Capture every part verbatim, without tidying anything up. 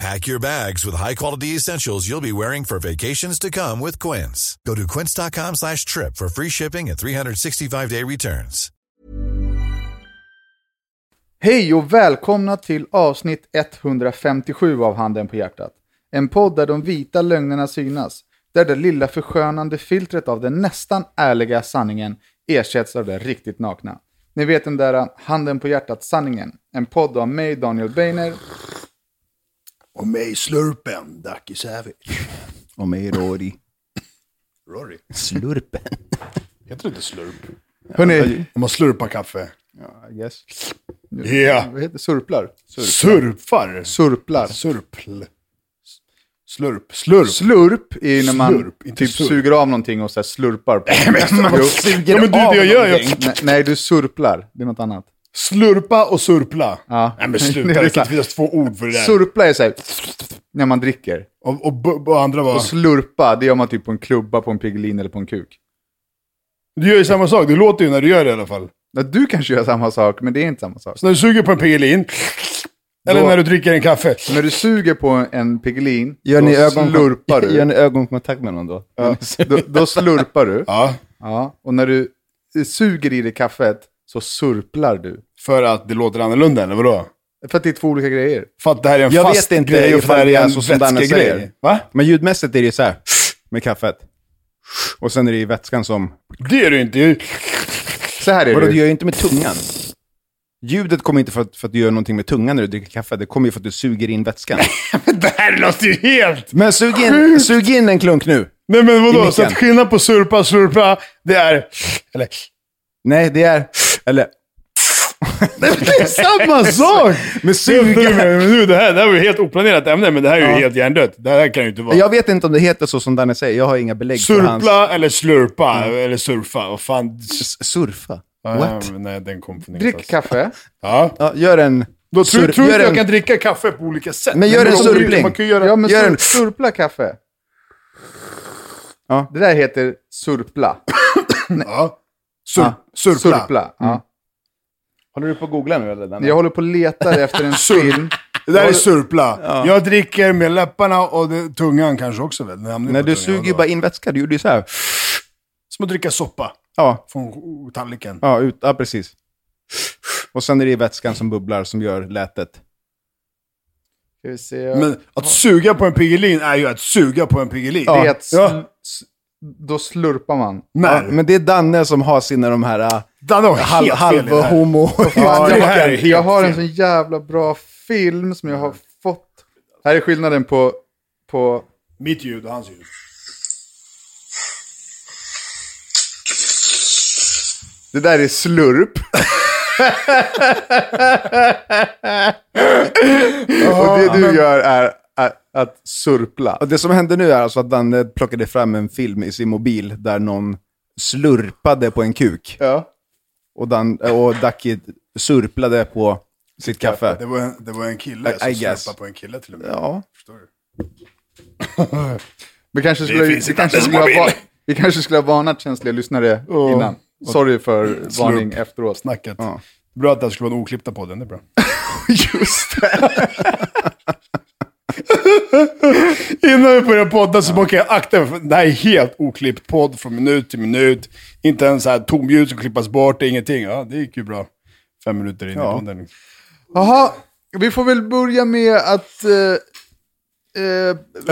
Pack your bags with high-quality essentials you'll be wearing for vacations to come with Quince. Go to quince.com slash trip for free shipping and three sixty-five day returns. Hej och välkomna till avsnitt etthundrafemtiosju av Handen på hjärtat. En podd där de vita lögnerna synas. Där det lilla förskönande filtret av den nästan ärliga sanningen ersätts av det riktigt nakna. Ni vet den där Handen på hjärtat-sanningen. En podd av mig, Daniel Boehner. Och mig slurpen, Ducky Savage. Och mig Rory. Rory? Slurpen. Heter det inte slurp? Hörrni. Om man slurpar kaffe. Ja, I guess. Yeah. Vad heter surplar? Surplar. Surfar. Surplar. Surpl. Slurp. Slurp. Slurp är när man slurp, typ slurp. Suger av någonting och så här slurpar. Nej, man suger ja, men det är det jag gör. Jag... Nej, nej, du surplar. Det är något annat. Slurpa och surpla. Ja. Nej, men slurpa, det kan finnas två ord för det där. Surpla är så här, när man dricker. Och, och, och andra var... Och slurpa, det gör man typ på en klubba, på en pigelin eller på en kuk. Du gör ju samma sak, det låter ju när du gör det i alla fall. Ja, du kanske gör samma sak, men det är inte samma sak. Så när du suger på en pigelin... Eller då, när du dricker en kaffe. När du suger på en pigelin, gör ni ögon, slurpar du. Gör ni ögonkontakt med någon då? Ja. då? Då slurpar du. Ja. Ja. Och när du suger i det kaffet... Så surplar du. För att det låter annorlunda, eller vadå? För att det är två olika grejer. För att det här är en jag fast vet inte, grej och för det här är en vätskegrej. Va? Men ljudmässigt är det ju så här. Med kaffet. Och sen är det ju vätskan som... Det är det inte. Så här är det. Du gör ju inte med tungan. Ljudet kommer inte för att, för att du gör någonting med tungan när du dricker kaffe. Det kommer ju för att du suger in vätskan. Men det här låter ju helt... Men sug in, sug in en klunk nu. Nej men vadå? Så att skillnad på surpa och surpa, det är... Eller... Nej, det är... Eller... Det är samma sak! Men nu, det här, det här var ju helt oplanerat ämne, men det här är ju ja. helt hjärndött. Det här kan ju inte vara... Jag vet inte om det heter så som Danne säger. Jag har inga belägg Surpla för hans... Surpla eller slurpa, mm. eller surfa. Och fan... Surfa? What? Ja, nej, den kom från drick kaffe. Ja. ja. Gör en... Då tror, sur... tror du att jag en... kan dricka kaffe på olika sätt? Men gör men en surpling. Man kan göra... Ja, men gör en... surpla kaffe. Ja. Det där heter surpla. Ja. Sur- ah, surpla. surpla. Mm. Ah. Håller du på att googla nu? Eller den jag håller på att leta efter en film. Det där är surpla. Ja. Jag dricker med läpparna och det, tungan kanske också. Väl. När, När du suger då. Bara in vätska, du gjorde ju så här. Som att dricka soppa. Ja. Från tallriken. Ja, ut, ja, precis. Och sen är det vätskan som bubblar som gör lätet. Men att suga på en pigelin är ju att suga på en pigelin. Ja. Det är att... Ja. Då slurpar man. Nej. Ja, men det är Danne som har sina de här halv, halv homo. Ja, det här är jag har en så jävla bra film som jag har fått. Här är skillnaden på, på... mitt ljud och hans ljud. Det där är slurp. Och det du gör är att surpla. Och det som hände nu är alltså att Danne plockade fram en film i sin mobil där någon slurpade på en kuk. Ja. Och, Dan, och Ducky surplade på sitt kaffe. Det var en, det var en kille I, som I slurpade på en kille till och med. Ja. Förstår du? Men kanske skulle, det finns vi, kanske skulle ha, vi kanske skulle ha varnat känsliga lyssnare oh. innan. Sorry för Slup. Varning efteråt. Snacket. Ja. Bra att det skulle vara en oklippta podden, det är bra. Just det. Innan vi börjar podda så brukar jag akta för det här är helt oklippt podd från minut till minut. Inte ens så här tomljud som klippas bort, ingenting. Ja, det gick ju bra. Fem minuter in ja. I podden. Jaha, vi får väl börja med att... Eh... Uh,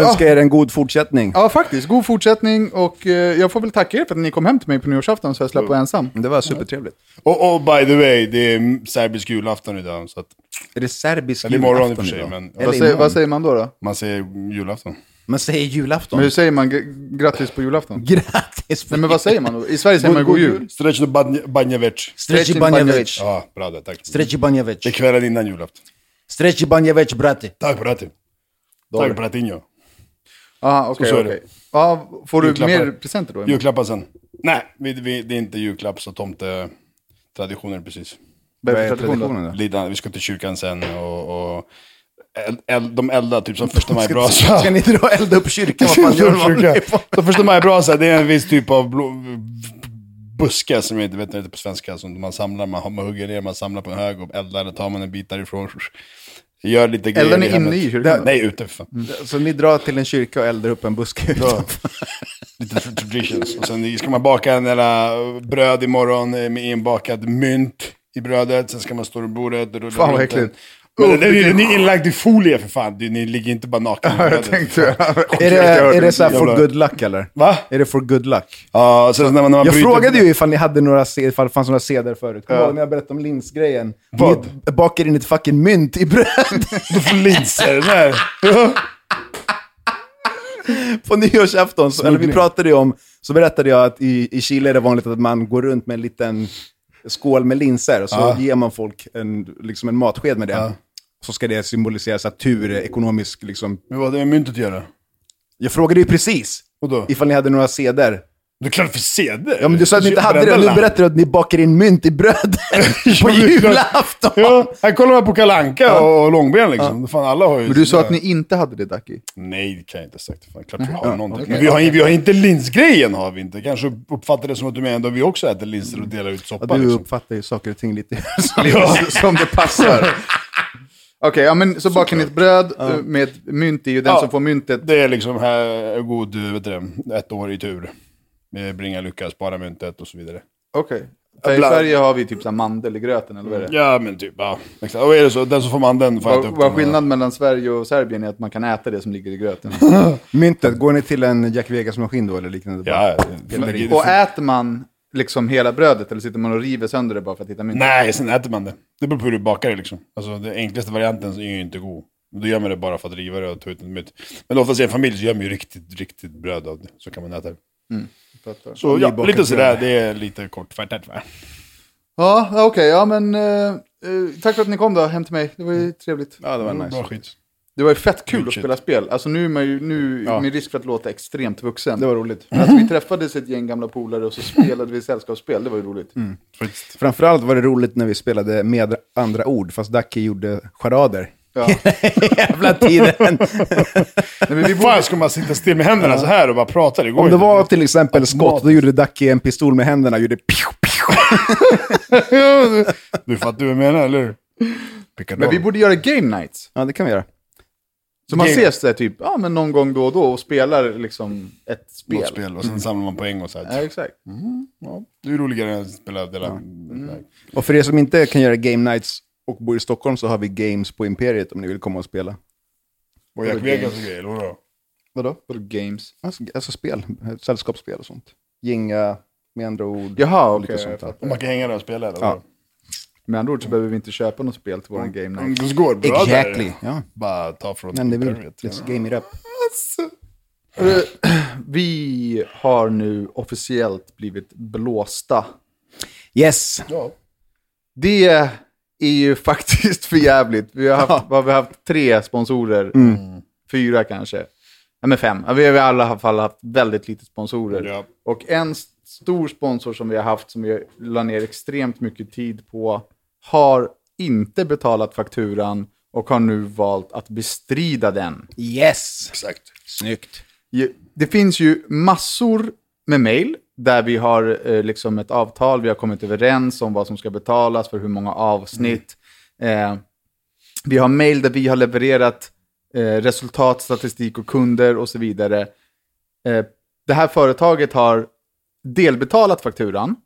önskar er en god fortsättning. Ja, faktiskt, god fortsättning. Och uh, jag får väl tacka er för att ni kom hem till mig på nyårsafton, så jag släppte på ensam. Det var supertrevligt. Och, och by the way, det är serbisk julafton idag så att... Är det serbisk eller julafton imorgon i och för sig, idag? Men... Vad, säger, vad säger man då då? Man säger julafton. Man säger julafton. Men hur säger man g- grattis på julafton? Grattis på. Nej, men vad säger man då? I Sverige säger man god jul. Stretch Banjevic. Stretch Banjevic. Ja, bra det, tack. Stretch Banjevic. Det är kvällen innan julafton. Stretch Banjevic, brati. Tack, brati. Tack Bratinho. Aha, okej, okay, okej. Okay. Ja, får du mer presenter då? Julklappar sen. Nej, vi, vi, det är inte julklapp så tomte traditioner precis. Vad är traditionen? Lida, vi ska till kyrkan sen och, och el, el, de elda typ som första maj bra. Ska, ska ni inte då elda upp kyrkan? Vad fan gör man? De första maj bra så det är en viss typ av blå, buskar som jag inte vet inte på svenska som man samlar, man, man hugger ner, man samlar på en hög och eldar och tar man en bit därifrån. Gör lite eller ni inne i kyrkan? Nej, utanför. Mm. Så ni drar till en kyrka och eldar upp en buske utanför. Lite traditions. Och sen ska man baka en jävla bröd imorgon med inbakad mynt i brödet. Sen ska man stå i bordet och rulla fan, runt den. Men oh, det, det, det, ni är inlagd i folie för fan. Det, ni ligger inte bara naken i brödet. Tänkte, är det, är det så här for good luck eller? Va? Är det for good luck? Ja, uh, så när man, när man jag frågade ju ifall ni hade några ifall det fanns några seder förut. Kom uh. ihåg när jag berättade om linsgrejen. Vad? Ni bakar in ett fucking mynt i bröd. Du får linser där. På nyårsafton så, eller vi pratade ju om så berättade jag att i, i Chile är det vanligt att man går runt med en liten skål med linser och så ja. Ger man folk en, liksom en matsked med det. Ja. Så ska det symbolisera så tur, ekonomisk liksom. Men vad hade det med myntet att göra? Jag frågade ju precis. Och då? Ifall ni hade några seder. Du är klart för seder? Ja men du sa att ni inte hade det. Nu berättar du att ni bakar in mynt i bröd på julafton. Ja, här kollar man på Kalanka ja. Och långben liksom. Ja. Fan, alla har ju men du sa där. Att ni inte hade det, Ducky. Nej, det kan jag inte ha sagt. Fan, klart vi har ja, någonting. Okay. Vi, har, vi har inte linsgrejen, har vi inte. Kanske uppfattar det som att du menar att vi också äter linser och delar ut soppa. Ja, du liksom. Uppfattar ju saker och ting lite som det passar. Okej, okay, ja, men så bakar ni ett bröd ja. Med mynt i och den ja, som får myntet. Det är liksom här god, vet du, ett år i tur. Med bringa lycka, spara myntet och så vidare. Okej. Okay. I Sverige har vi typ så mandel i gröten, eller vad är det? Ja, men typ, ja. Exakt. Och är det så, den som får mandeln får äta upp. Vad skillnaden mellan Sverige och Serbien är att man kan äta det som ligger i gröten. Myntet, går ni till en Jack Vegas-maskin då, eller liknande? Ja. Det, och äter man liksom hela brödet, eller sitter man och river sönder det bara för att hitta myntet? Nej, sen äter man det. Det beror på hur du bakar det, liksom. Alltså, den enklaste varianten är ju inte god. Då gör man det bara för att riva det och ta ut en mynt. Men oftast i en familj så gör man ju riktigt, riktigt bröd av det. Så kan man äta det. Mm. Så ja, lite sådär, det är lite kortfattat va? Ja, okej, okay, ja men eh, tack för att ni kom då, hem till mig, det var ju trevligt. Ja, det var nice. Bra skit. Det var ju fett kul att spela spel, alltså nu är man ju nu, ja. Med risk för att låta extremt vuxen. Det var roligt. Men alltså, vi träffades ett gäng gamla polare och så spelade vi sällskapsspel, det var ju roligt. Mm. Framförallt var det roligt när vi spelade med andra ord, fast Ducky gjorde charader. Ja. Jävla tiden. Vi bara ska man sitta still med händerna så här och bara prata. Det går om det inte. Var till exempel skott, då gjorde Ducky en pistol med händerna och gjorde pju, pju. Du fattar vad du menar, eller? Pickard men vi borde göra game nights. Ja, det kan vi göra. Så man game. Ses där typ ja, men någon gång då och då och spelar liksom ett spel. Något spel och sen mm. samlar man poäng och så här. Ja, exakt. Mm. Ja, det är roligare än att spela det där. Mm. Och för er som inte kan göra game nights och bor i Stockholm så har vi games på Imperiet om ni vill komma och spela. Och Jack Vegas och grejer, vadå? Vadå? Games? Alltså, alltså spel, sällskapsspel och sånt. Ginga, med andra ord. Jaha, okej. Okay, sånt och man kan hänga där och spela. Eller? Ja. Med andra ord så behöver vi inte köpa något spel till våran game night. Det går bra exactly. Där. Ja. Bara ta från men det vill, let's ja. Game it up. Alltså. Vi har nu officiellt blivit blåsta. Yes. Ja. Det... är ju faktiskt för jävligt. Vi har haft, ja. Har vi haft tre sponsorer. Mm. Fyra kanske. Nej, men fem. Vi har i alla fall haft väldigt lite sponsorer. Ja. Och en stor sponsor som vi har haft, som vi la ner extremt mycket tid på, har inte betalat fakturan och har nu valt att bestrida den. Yes! Exakt. Snyggt. Det finns ju massor med mejl där vi har eh, liksom ett avtal, vi har kommit överens om vad som ska betalas för hur många avsnitt. Mm. Eh, vi har mejl där vi har levererat eh, resultat, statistik och kunder och så vidare. Eh, det här företaget har delbetalat fakturan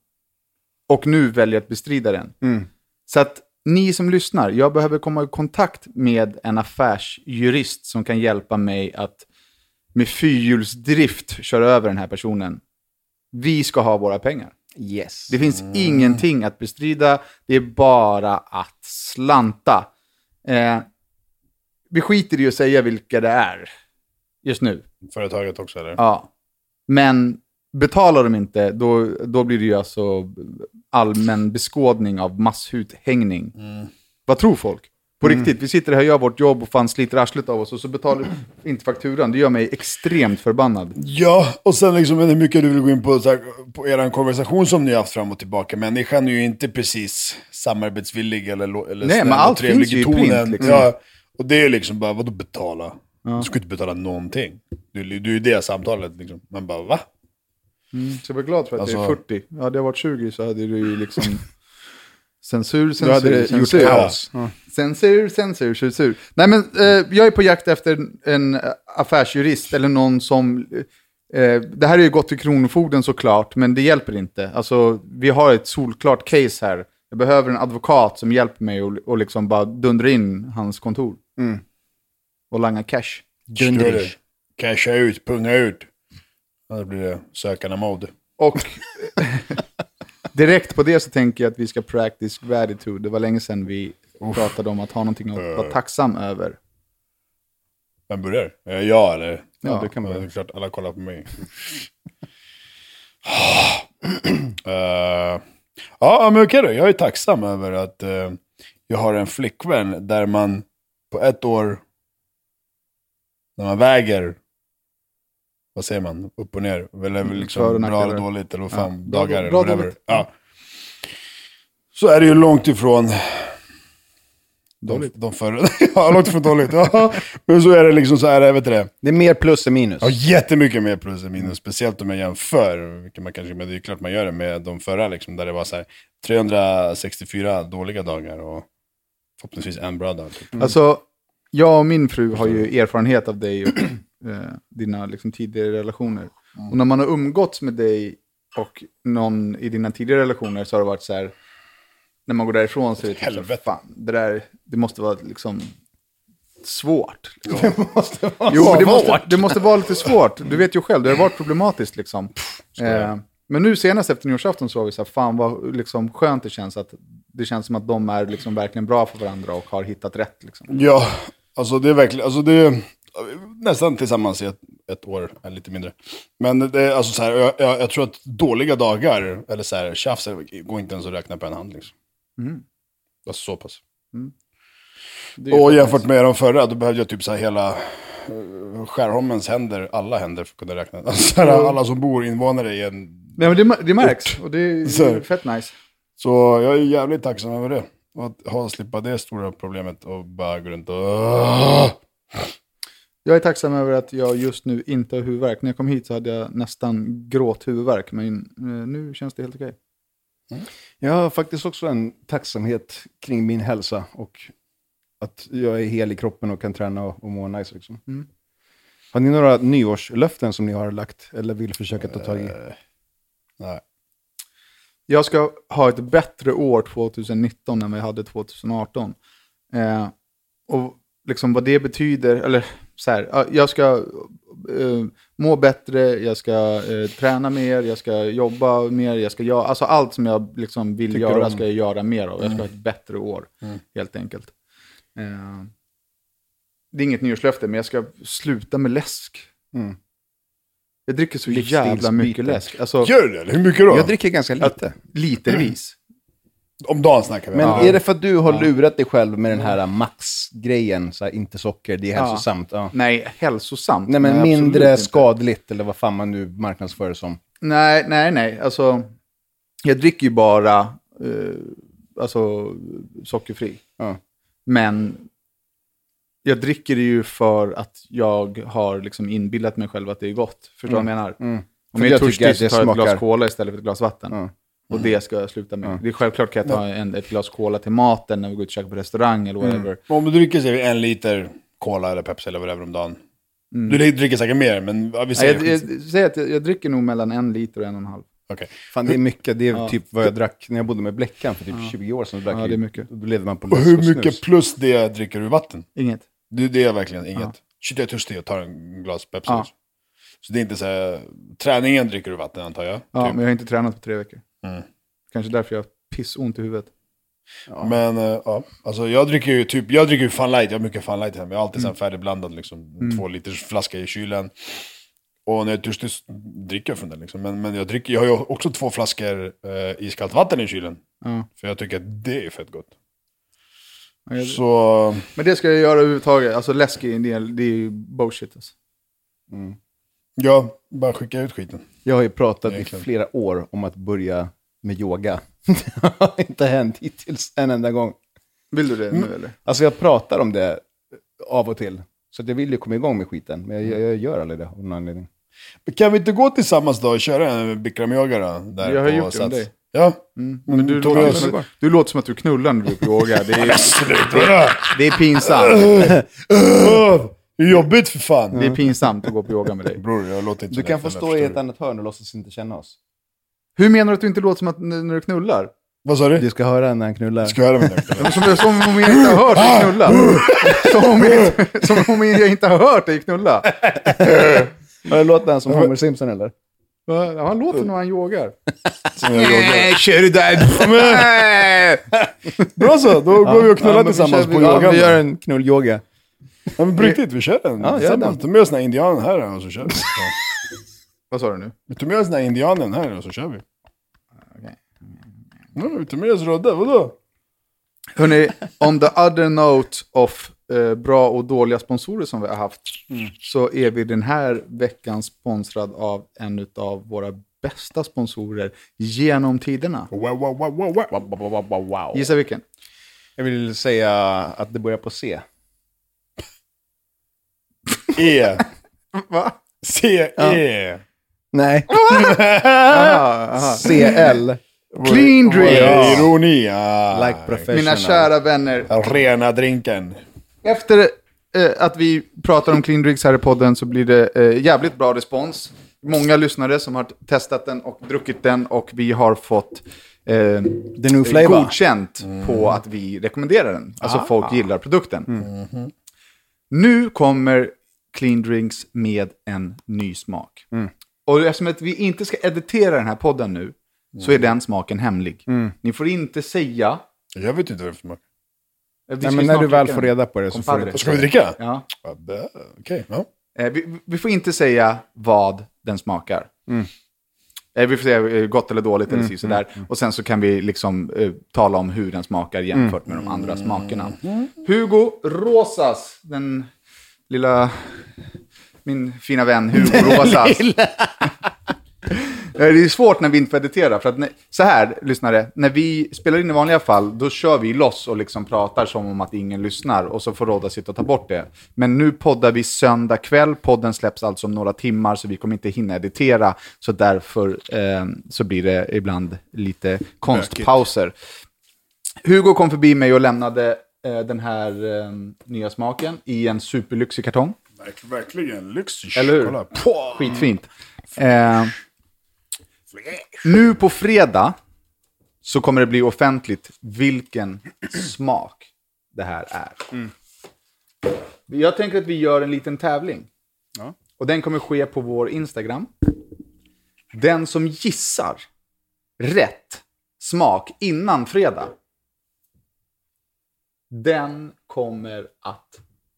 och nu väljer att bestrida den. Mm. Så att ni som lyssnar, jag behöver komma i kontakt med en affärsjurist som kan hjälpa mig att med fyrhjulsdrift köra över den här personen. Vi ska ha våra pengar. Yes. Det finns mm. ingenting att bestrida. Det är bara att slanta. Eh, vi skiter i att säga vilka det är just nu. Företaget också, eller? Ja. Men betalar de inte, då, då blir det ju alltså allmän beskådning av masshuthängning. Mm. Vad tror folk? På mm. riktigt, vi sitter här och gör vårt jobb och fan sliter arslet av oss och så betalar inte fakturan. Det gör mig extremt förbannad. Ja, och sen liksom hur mycket du vill gå in på, så här, på er konversation som ni har haft fram och tillbaka. Människan är ju inte precis samarbetsvillig eller, eller nej, men allt finns ju i print. Liksom. Ja, och det är liksom bara, vadå betala? Ja. Du ska inte betala någonting. Du, du är ju det samtalet liksom. Man bara, va? Mm, så jag var glad för att alltså, det är fyrtio. Ja, det har varit tjugo så hade du ju liksom... Censur, censur, hade censur. Kaos. Ja. Censur, censur, censur. Nej, men eh, jag är på jakt efter en affärsjurist eller någon som... Eh, det här är ju gått till Kronofogden såklart, men det hjälper inte. Alltså, vi har ett solklart case här. Jag behöver en advokat som hjälper mig och, och liksom bara dundra in hans kontor. Mm. Och langa cash. Dundrish. Casha ut, punga ut. Då blir det sökande mode. Och... Direkt på det så tänker jag att vi ska practice gratitude. Det var länge sedan vi Uff. pratade om att ha någonting att uh. vara tacksam över. Vem börjar? Jag eller? Ja, ja, det kan man. Det är klart alla kollar på mig. uh, ja, men okej då. Jag är tacksam över att uh, jag har en flickvän där man på ett år när man väger vad säger man? Upp och ner. Eller liksom bra eller dåligt. Eller fan, ja, dagar eller whatever. Ja. Så är det ju långt ifrån... Dåligt. De, de för... ja, långt ifrån dåligt. Ja. Men så är det liksom så här, jag vet det. Det är mer plus än minus. Ja, jättemycket mer plus än minus. Speciellt om jag jämför. Vilket man kanske, men det är ju klart man gör det med de förra. Liksom, där det var så här trehundrasextiofyra dåliga dagar. Och förhoppningsvis en bra dag. Typ. Mm. Alltså, jag och min fru har ju erfarenhet av dig och dina liksom, tidigare relationer. Mm. Och när man har umgåtts med dig och någon i dina tidigare relationer så har det varit så här när man går därifrån så är det helvete. Fan, det där, det måste vara liksom svårt. Liksom. Det måste vara jo, svårt. Det måste, det måste vara lite svårt. Du vet ju själv, det har varit problematiskt liksom. Eh, men nu senast efter nyårsafton så var vi så här, fan vad liksom, skönt det känns att det känns som att de är liksom verkligen bra för varandra och har hittat rätt liksom. Ja, alltså det är verkligen, alltså det nästan tillsammans i ett, ett år eller lite mindre. Men det är alltså så här, jag, jag, jag tror att dåliga dagar eller så här tjafs går inte ens att räkna på en hand liksom. Mm. Alltså så pass. Mm. Och jämfört med de förra då behövde jag typ så här hela uh, Skärholmens händer, alla händer för att kunna räkna. Alltså så här, alla som bor invånare i en. Nej, men det, det märks och det är fett nice. Så jag är jävligt tacksam över det. Och att ha slippa det stora problemet och bara gå runt och jag är tacksam över att jag just nu inte har huvudvärk. När jag kom hit så hade jag nästan gråt huvudvärk. Men nu känns det helt okej. Mm. Jag har faktiskt också en tacksamhet kring min hälsa. Och att jag är hel i kroppen och kan träna och må nice. Liksom. Mm. Har ni några nyårslöften som ni har lagt? Eller vill försöka ta tag i? Uh, nej. Jag ska ha ett bättre år tjugonitton än vi hade tjugoarton. Eh, och liksom vad det betyder... eller. Så här, jag ska uh, må bättre, jag ska uh, träna mer, jag ska jobba mer, jag ska göra, alltså allt som jag liksom vill tycker göra om. Ska jag göra mer av. Jag ska ha ett bättre år, mm. helt enkelt. Uh, det är inget nyårslöfte, men jag ska sluta med läsk. Mm. Jag dricker så Livsstils- jävla mycket biten. Läsk. Alltså, gör det? Hur mycket då? Jag dricker ganska lite. Litervis. Om dagen snackar vi. Men ja. Är det för att du har ja. lurat dig själv med den här max-grejen? Så här, inte socker, det är hälsosamt. Ja. Ja. Nej, hälsosamt. Nej, men nej, mindre skadligt inte. Eller vad fan man nu marknadsför det som. Nej, nej, nej. Alltså, jag dricker ju bara eh, alltså, sockerfri. Ja. Men jag dricker det ju för att jag har liksom inbillat mig själv att det är gott. Förstår du mm. vad jag menar? Mm. Om jag är törstig så tar jag ett glas cola istället för ett glas vatten. Mm. Och det ska jag sluta med. Mm. Det är självklart kan jag ta en, ett glas cola till maten när vi går ut och käkar på restaurang eller whatever. Mm. Om du dricker så en liter cola eller Pepsi eller whatever om dagen. Mm. Du dricker säkert mer, men vi säger... Ja, jag, jag, jag, jag, jag dricker nog mellan en liter och en och en halv. Okay. Fan, det är mycket. Det är ja. typ vad jag drack när jag bodde med Bläckan för typ ja. tjugo år sedan. Drack ja, det är mycket. Då levde man på lös och snus. Hur mycket plus det dricker du vatten? Inget. Det, det är verkligen inget. Ja. Shit, jag är törstig och tar en glas Pepsi. Ja. Så det är inte så här... Träningen dricker du vatten, antar jag. Ja, typ. Men jag har inte tränat på tre veckor. Mm. Kanske därför jag har pissont i huvudet. Ja. Men uh, ja, alltså jag dricker ju typ, jag dricker ju Fun Light, jag har mycket Fun Light hemma. Jag har alltid mm. sån färdigblandad liksom, mm. två liters flaska i kylen. Och när jag är törstig dricker jag från den liksom. Men, men jag dricker, jag har ju också två flaskor uh, iskallt vatten i kylen. Mm. För jag tycker att det är fett gott. Ja, jag... Så... Men det ska jag göra överhuvudtaget. Alltså läsk är en del, det är ju bullshit alltså. Mm. Ja, bara skicka ut skiten. Jag har ju pratat i flera år om att börja med yoga. Det har inte hänt hittills en enda gång. Vill du det nu mm. eller? Alltså jag pratar om det av och till. Så att jag vill ju komma igång med skiten. Men jag, jag gör aldrig det av någon anledning. Kan vi inte gå tillsammans då och köra en Bikram-yoga då? Där jag har gjort det om dig. Ja. Mm. Men du, tog, alltså, du låter som att du knullar när du är på yoga. Det är, det, det är pinsamt. Det är jobbigt för fan. Mm. Det är pinsamt att gå på yoga med dig. Bror, jag låter inte. Du kan få stå i ett annat hörn och låtsas inte känna oss. Hur menar du att du inte låter som att när du knullar? Vad sa du? Du ska höra när han knullar. Du ska höra när han knullar. Som, som om jag inte har hört dig knulla. Som om jag, som om jag inte har hört dig knulla. Låter han som Homer Simpson eller? Ja, han låter när han yogar. Nej, kör du där. Bra så, då går vi och knullar ja, tillsammans vi, på yoga. Ja, vi gör en knullyoga. Ja, men brytigt, vi kör den. Ja, gör den. Ta med oss den här indianen här och så kör vi. Vad sa du nu? Vi tar med oss den här indianen här och så kör vi. Okej. Okay. Ja, vi tar med oss Rodde, vadå? Hörrni, on the other note of eh, bra och dåliga sponsorer som vi har haft mm. så är vi den här veckan sponsrad av en av våra bästa sponsorer genom tiderna. Wow, wow, wow, wow, wow, wow, wow, wow. Gissa vilken? Jag vill säga att det börjar på C. E. Va? C E. Ja. Nej. aha, aha. C L. Clean drinks. Ja. Ironi. Ah. Like professional. Mina kära vänner. Rena drinken. Efter eh, att vi pratar om clean drinks här i podden så blir det eh, jävligt bra respons. Många lyssnare som har testat den och druckit den och vi har fått eh, den godkänt mm. på att vi rekommenderar den. Alltså aha. folk gillar produkten. Mm. Mm. Nu kommer Clean Drinks med en ny smak. Mm. Och eftersom att vi inte ska editera den här podden nu mm. så är den smaken hemlig. Mm. Ni får inte säga... Jag vet inte vad det är för smak. Nej, men när du väl får reda på det så får du... Och ska vi dricka? Ja. Okej. Okay. No. Eh, vi, vi får inte säga vad den smakar. Mm. Eh, vi får säga gott eller dåligt mm. eller sådär. Mm. Och sen så kan vi liksom eh, tala om hur den smakar jämfört mm. med de andra mm. smakerna. Mm. Hugo Rovasas, den... Lilla, min fina vän Hugo Rovasas. Det är svårt när vi inte får editera. För att när, så här, lyssnare, när vi spelar in i vanliga fall, då kör vi loss och liksom pratar som om att ingen lyssnar. Och så får Rodda sitta och ta bort det. Men nu poddar vi söndag kväll. Podden släpps alltså om några timmar, så vi kommer inte hinna editera. Så därför eh, så blir det ibland lite konstpauser. Hugo kom förbi mig och lämnade... den här eh, nya smaken i en superlyxig kartong. Verk, verkligen lyxig. Eller hur? Skitfint. Eh, nu på fredag så kommer det bli offentligt vilken smak det här är. Mm. Jag tänker att vi gör en liten tävling. Ja. Och den kommer ske på vår Instagram. Den som gissar rätt smak innan fredag, den kommer att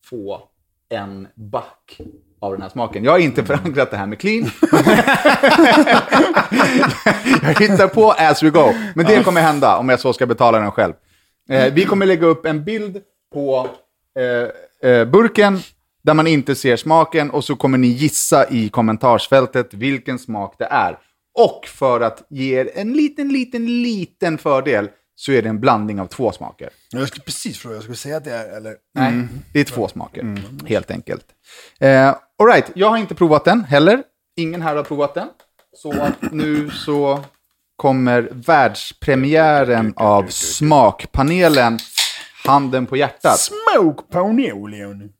få en back av den här smaken. Jag har inte förankrat det här med clean. Jag hittar på as we go. Men det kommer hända om jag så ska betala den själv. Eh, vi kommer lägga upp en bild på eh, eh, burken där man inte ser smaken. Och så kommer ni gissa i kommentarsfältet vilken smak det är. Och för att ge er en liten, liten, liten fördel, så är det en blandning av två smaker. Jag skulle precis fråga, jag skulle säga att det är... Eller... Nej, mm. det är två smaker, mm. helt enkelt. Eh, all right, jag har inte provat den heller. Ingen här har provat den. Så att nu så kommer världspremiären av smakpanelen Handen på hjärtat. Smakpanelen.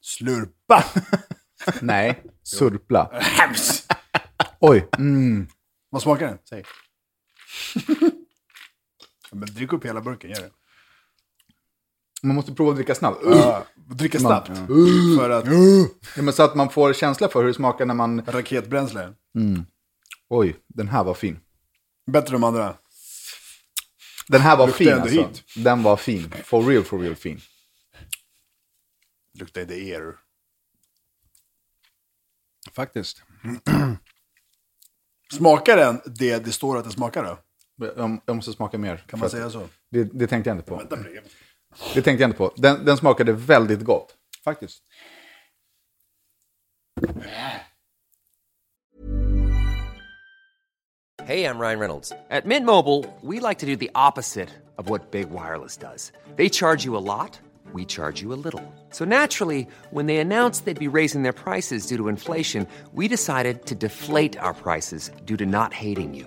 Slurpa. Nej, surpla. Oj. Mm. Vad smakar den? Säg. Men drick upp hela burken, gör det. Man måste prova att dricka snabbt. Uh, dricka snabbt. Man, uh, för att, uh. ja, men så att man får känsla för hur det smakar när man... Raketbränsle. Mm. Oj, den här var fin. Bättre än de andra. Den här var fin alltså. Hit. Den var fin. For real, for real fin. Luktar det er. Faktiskt. Smakar den det det står att den smakar då? Jag, jag måste smaka mer. Kan man säga så? Det, det tänkte jag inte på. Vänta, det tänkte jag inte på. Den, den smakade väldigt gott. Faktiskt. Hey, I'm Ryan Reynolds. At Mint Mobile, we like to do the opposite of what Big Wireless does. They charge you a lot. We charge you a little. So naturally, when they announced they'd be raising their prices due to inflation, we decided to deflate our prices due to not hating you.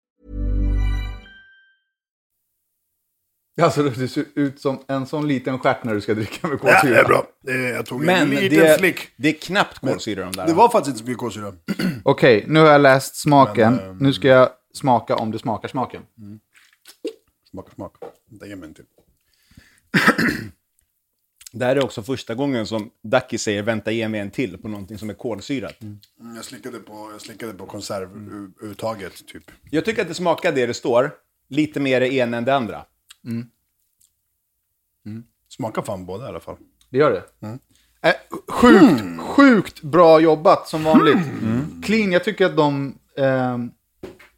Alltså, det ser ut som en sån liten stjärt när du ska dricka med kolsyra. Ja, det är bra. Det är, jag tog Men en liten det, flick. Det är knappt kolsyra de där. Det var faktiskt inte så mycket kolsyra. Okej, okay, nu har jag läst smaken. Men, um, nu ska jag smaka om det smakar smaken. Mm. Smaka smak. Det ger mig en till. Det här är också första gången som Ducky säger vänta ge mig en till på någonting som är kolsyrat. Mm. Jag slickade på, jag slickade på konservuttaget mm. typ. Jag tycker att det smakar det det står. Lite mer det ena än det andra. Mm. Mm. Smakar fan båda i alla fall. Det gör det. Mm. Äh, sjukt, mm. sjukt bra jobbat som vanligt. Mm. Clean, jag tycker att de eh,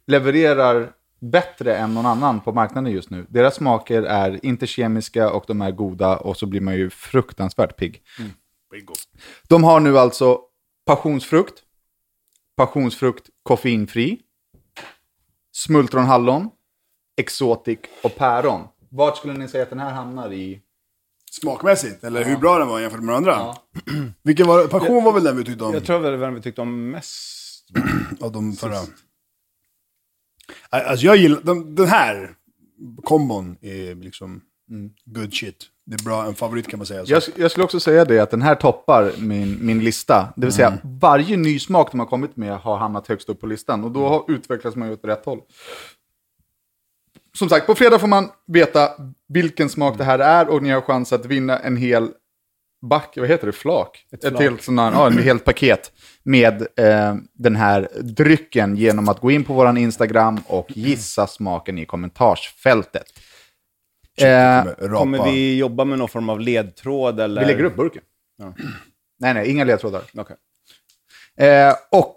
levererar bättre än någon annan på marknaden just nu. Deras smaker är inte kemiska och de är goda och så blir man ju fruktansvärt pigg. Mm. De har nu alltså passionsfrukt, passionsfrukt koffeinfri, smultronhallon, exotic och päron. Vart skulle ni säga att den här hamnar i? Smakmässigt? Eller ja. Hur bra den var jämfört med andra? Ja. Vilken var, passion jag, var väl den vi tyckte om? Jag tror väl den vi tyckte om mest. Av de förra. Alltså jag gillar, den, den här kombon är liksom mm. good shit. Det är bra, en favorit kan man säga. Jag, jag skulle också säga det, att den här toppar min, min lista. Det vill mm. säga, varje ny smak de har kommit med har hamnat högst upp på listan. Och då har utvecklats man ju åt rätt håll. Som sagt, på fredag får man veta vilken smak det här är. Och ni har chans att vinna en hel back, vad heter det, flak? Ett, Ett flak. Helt sån här, ja, en helt paket med eh, den här drycken genom att gå in på våran Instagram och gissa smaken i kommentarsfältet. Eh, kommer vi jobba med någon form av ledtråd? Eller? Vi lägger upp burken. Ja. Nej, nej, inga ledtrådar. Okay. Eh, och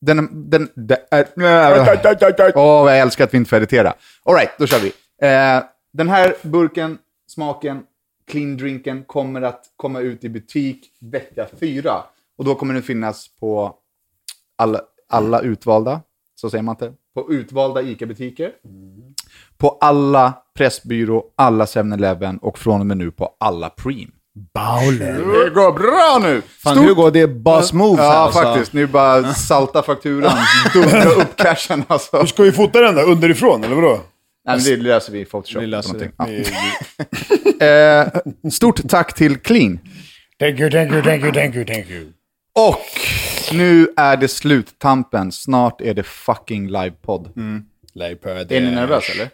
den... den, den äh, åh, jag älskar att vi inte får editera. All right, då kör vi. Eh, den här burken, smaken... Clean drinken kommer att komma ut i butik vecka fyra. Och då kommer den finnas på alla, alla utvalda, så säger man inte, på utvalda ICA-butiker. Mm. På alla Pressbyrå, alla seven eleven och från och med nu på alla Preem. Bauler. Det går bra nu! Fan, hur går det? Boss moves här, ja, alltså. Faktiskt. Nu bara salta fakturan, dubbla upp cashen alltså. Hur ska vi fota den där underifrån, eller vadå? Nej, det löser vi i Photoshop. Vi löser det. eh, stort tack till Clean. Thank you, thank you, thank you, thank you, thank you. Och nu är det sluttampen. Snart är det fucking livepodd. Mm. Livepodd. Är ni nervös eller?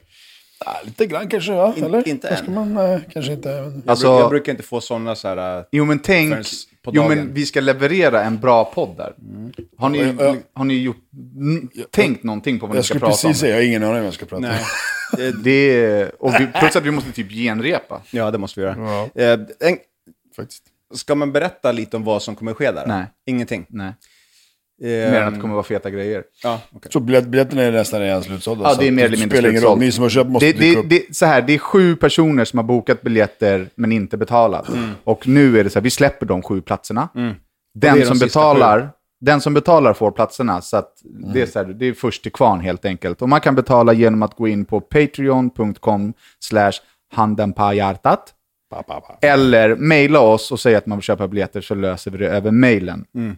Ja, lite grann kanske, ja. In, eller? Inte än. Man, äh, kanske inte. Jag, alltså, brukar, jag brukar inte få sådana så här... Jo, men tänk... Förrän... på dagen. Jo, men vi ska leverera en bra podd där. Mm. Har ni, jag, jag, har ni gjort, n- jag, tänkt någonting på vad ni ska prata om? Jag skulle precis säga, jag har ingen aning om vad jag ska prata om. Nej. Det, och vi, plus att vi måste typ genrepa. Ja, det måste vi göra. Ja. Eh, en, Faktiskt. Ska man berätta lite om vad som kommer ske där? Nej. Ingenting? Nej. Mer än att det kommer vara feta grejer. Ja, okay. Så biljetterna är nästan redan slutsåld. Ja, det är mer eller mindre slutsåld. Ni som har köpt måste det, det, det, så här, det är sju personer som har bokat biljetter men inte betalat. Mm. Och nu är det så här, vi släpper de sju platserna. Mm. Den, de som betalar, den som betalar får platserna. Så att mm. det, är så här, det är först till kvarn helt enkelt. Och man kan betala genom att gå in på patreon.com slash handen på hjärtat. Pa, pa, pa. Eller mejla oss och säga att man vill köpa biljetter, så löser vi det över mejlen. Mm.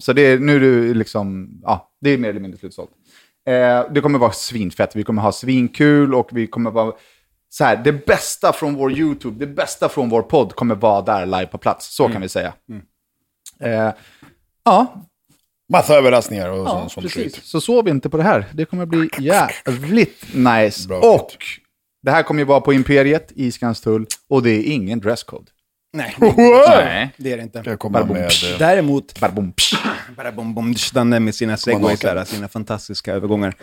Så det är, nu är det liksom, ja, det är mer eller mindre slutsålt. Det kommer vara svinfett, vi kommer ha svinkul och vi kommer vara så här, det bästa från vår YouTube, det bästa från vår podd kommer vara där live på plats, så mm. kan vi säga. Mm. Ja. Massa överraskningar och ja, sånt. Precis. Skit. Så sov inte på det här, det kommer bli jävligt nice. Bra. Och det här kommer ju vara på Imperiet i Skanstull och det är ingen dresscode. Nej, nej, det är det inte. Däremot barbom barbom bom med sina segways där, sina fantastiska övergångar.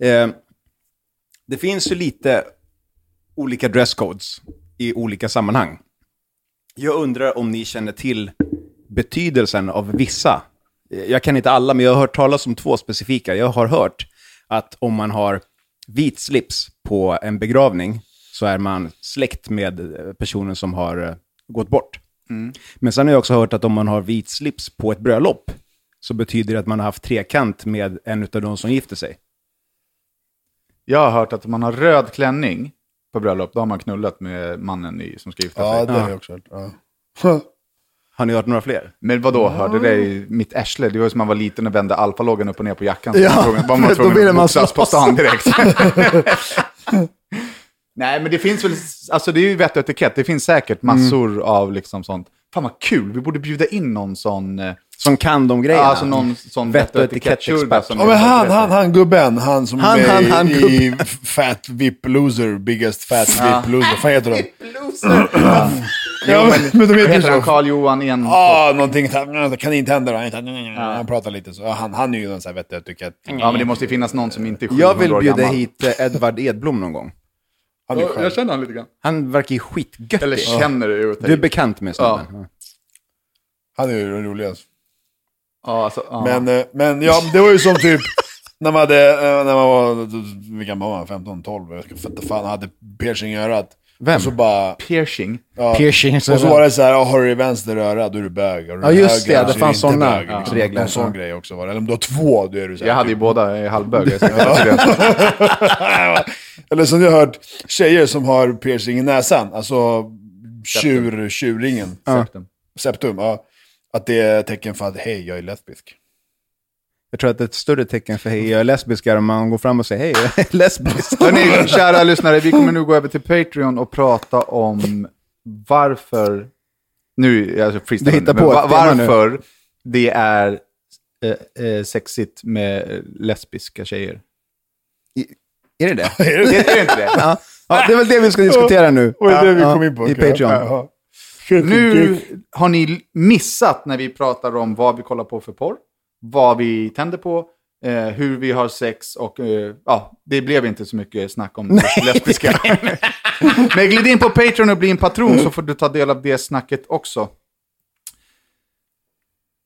Eh, det finns ju lite olika dresscodes i olika sammanhang. Jag undrar om ni känner till betydelsen av vissa. Jag kan inte alla, men jag har hört talas om två specifika. Jag har hört att om man har vit slips på en begravning så är man släkt med personen som har gått bort. Mm. Men sen har jag också hört att om man har vit slips på ett bröllop så betyder det att man har haft trekant med en av de som gifter sig. Jag har hört att om man har röd klänning på bröllop, då har man knullat med mannen i, som ska gifta ja, sig. Ja, det har jag också hört. Ja. Har ni hört några fler? Men vadå, ja. Hörde det i mitt ärsle? Det var som man var liten och vände alfalågan upp och ner på jackan. Så ja, man var man tvungen att boxas på stan direkt. Nej, men det finns väl, alltså det är ju vett och etikett. Det finns säkert massor mm. av liksom sånt. Fan vad kul, vi borde bjuda in någon sån som kan de grejerna. Alltså någon sån vett och etikettexpert. Som oh, men han, han, han gubben, han som han, är han, han, i gubben. Fat V I P Loser, Biggest Fat ja. V I P Loser. Vad heter de? V I P Loser! Ja, men, men de heter, heter han Carl-Johan igen. Ja, oh, någonting, kan inte hända då. Han pratar lite så. Han, han är ju någon sån här vett och etikett. Ja, men det måste ju finnas någon som inte är sju hundra år gammal. Jag vill bjuda hit Edvard Edblom någon gång. Ja, jag känner han lite grann. Han verkar ju skitgöttig. Eller känner det. Du är bekant med snubben. Ja. Han är ju den roligaste. Ja, alltså, ja. Men, men ja, det var ju som typ när man hade, när man var, vilken var man? femton tolv. Jag ska fatta fan, han hade piercing i örat. Vem? Så bara, piercing? Ja, piercing. Och så, så var det så här, har du vänster öra, då är du bög. Ja, just höger, det. Det fanns sådana bög, liksom. Regler. En sån grej också var det. Eller om du har två, då är du så här. Jag hade ju båda i halvbög. Eller som jag har hört, tjejer som har piercing i näsan. Alltså tjur, tjurringen. Septum. Septum, ja. Att det är tecken för att, hej, jag är lesbisk. Jag tror att det är ett större tecken för hej, jag är lesbisk om man går fram och säger hej, jag är lesbisk. Hörrni, kära lyssnare, vi kommer nu gå över till Patreon och prata om varför nu, alltså freestyle, på var, varför nu. Det är eh, eh, sexigt med lesbiska tjejer. I, är det det? Är det, det, är det inte det? Ja. Ja, det är väl det vi ska diskutera nu. Och det är det vi kom in på. I Patreon. Ja. Nu har ni missat när vi pratar om vad vi kollar på för porr. Vad vi tänder på, eh, hur vi har sex och eh, ja, det blev inte så mycket snack om det lesbiska. Men glid in på Patreon och bli en patron mm. så får du ta del av det snacket också.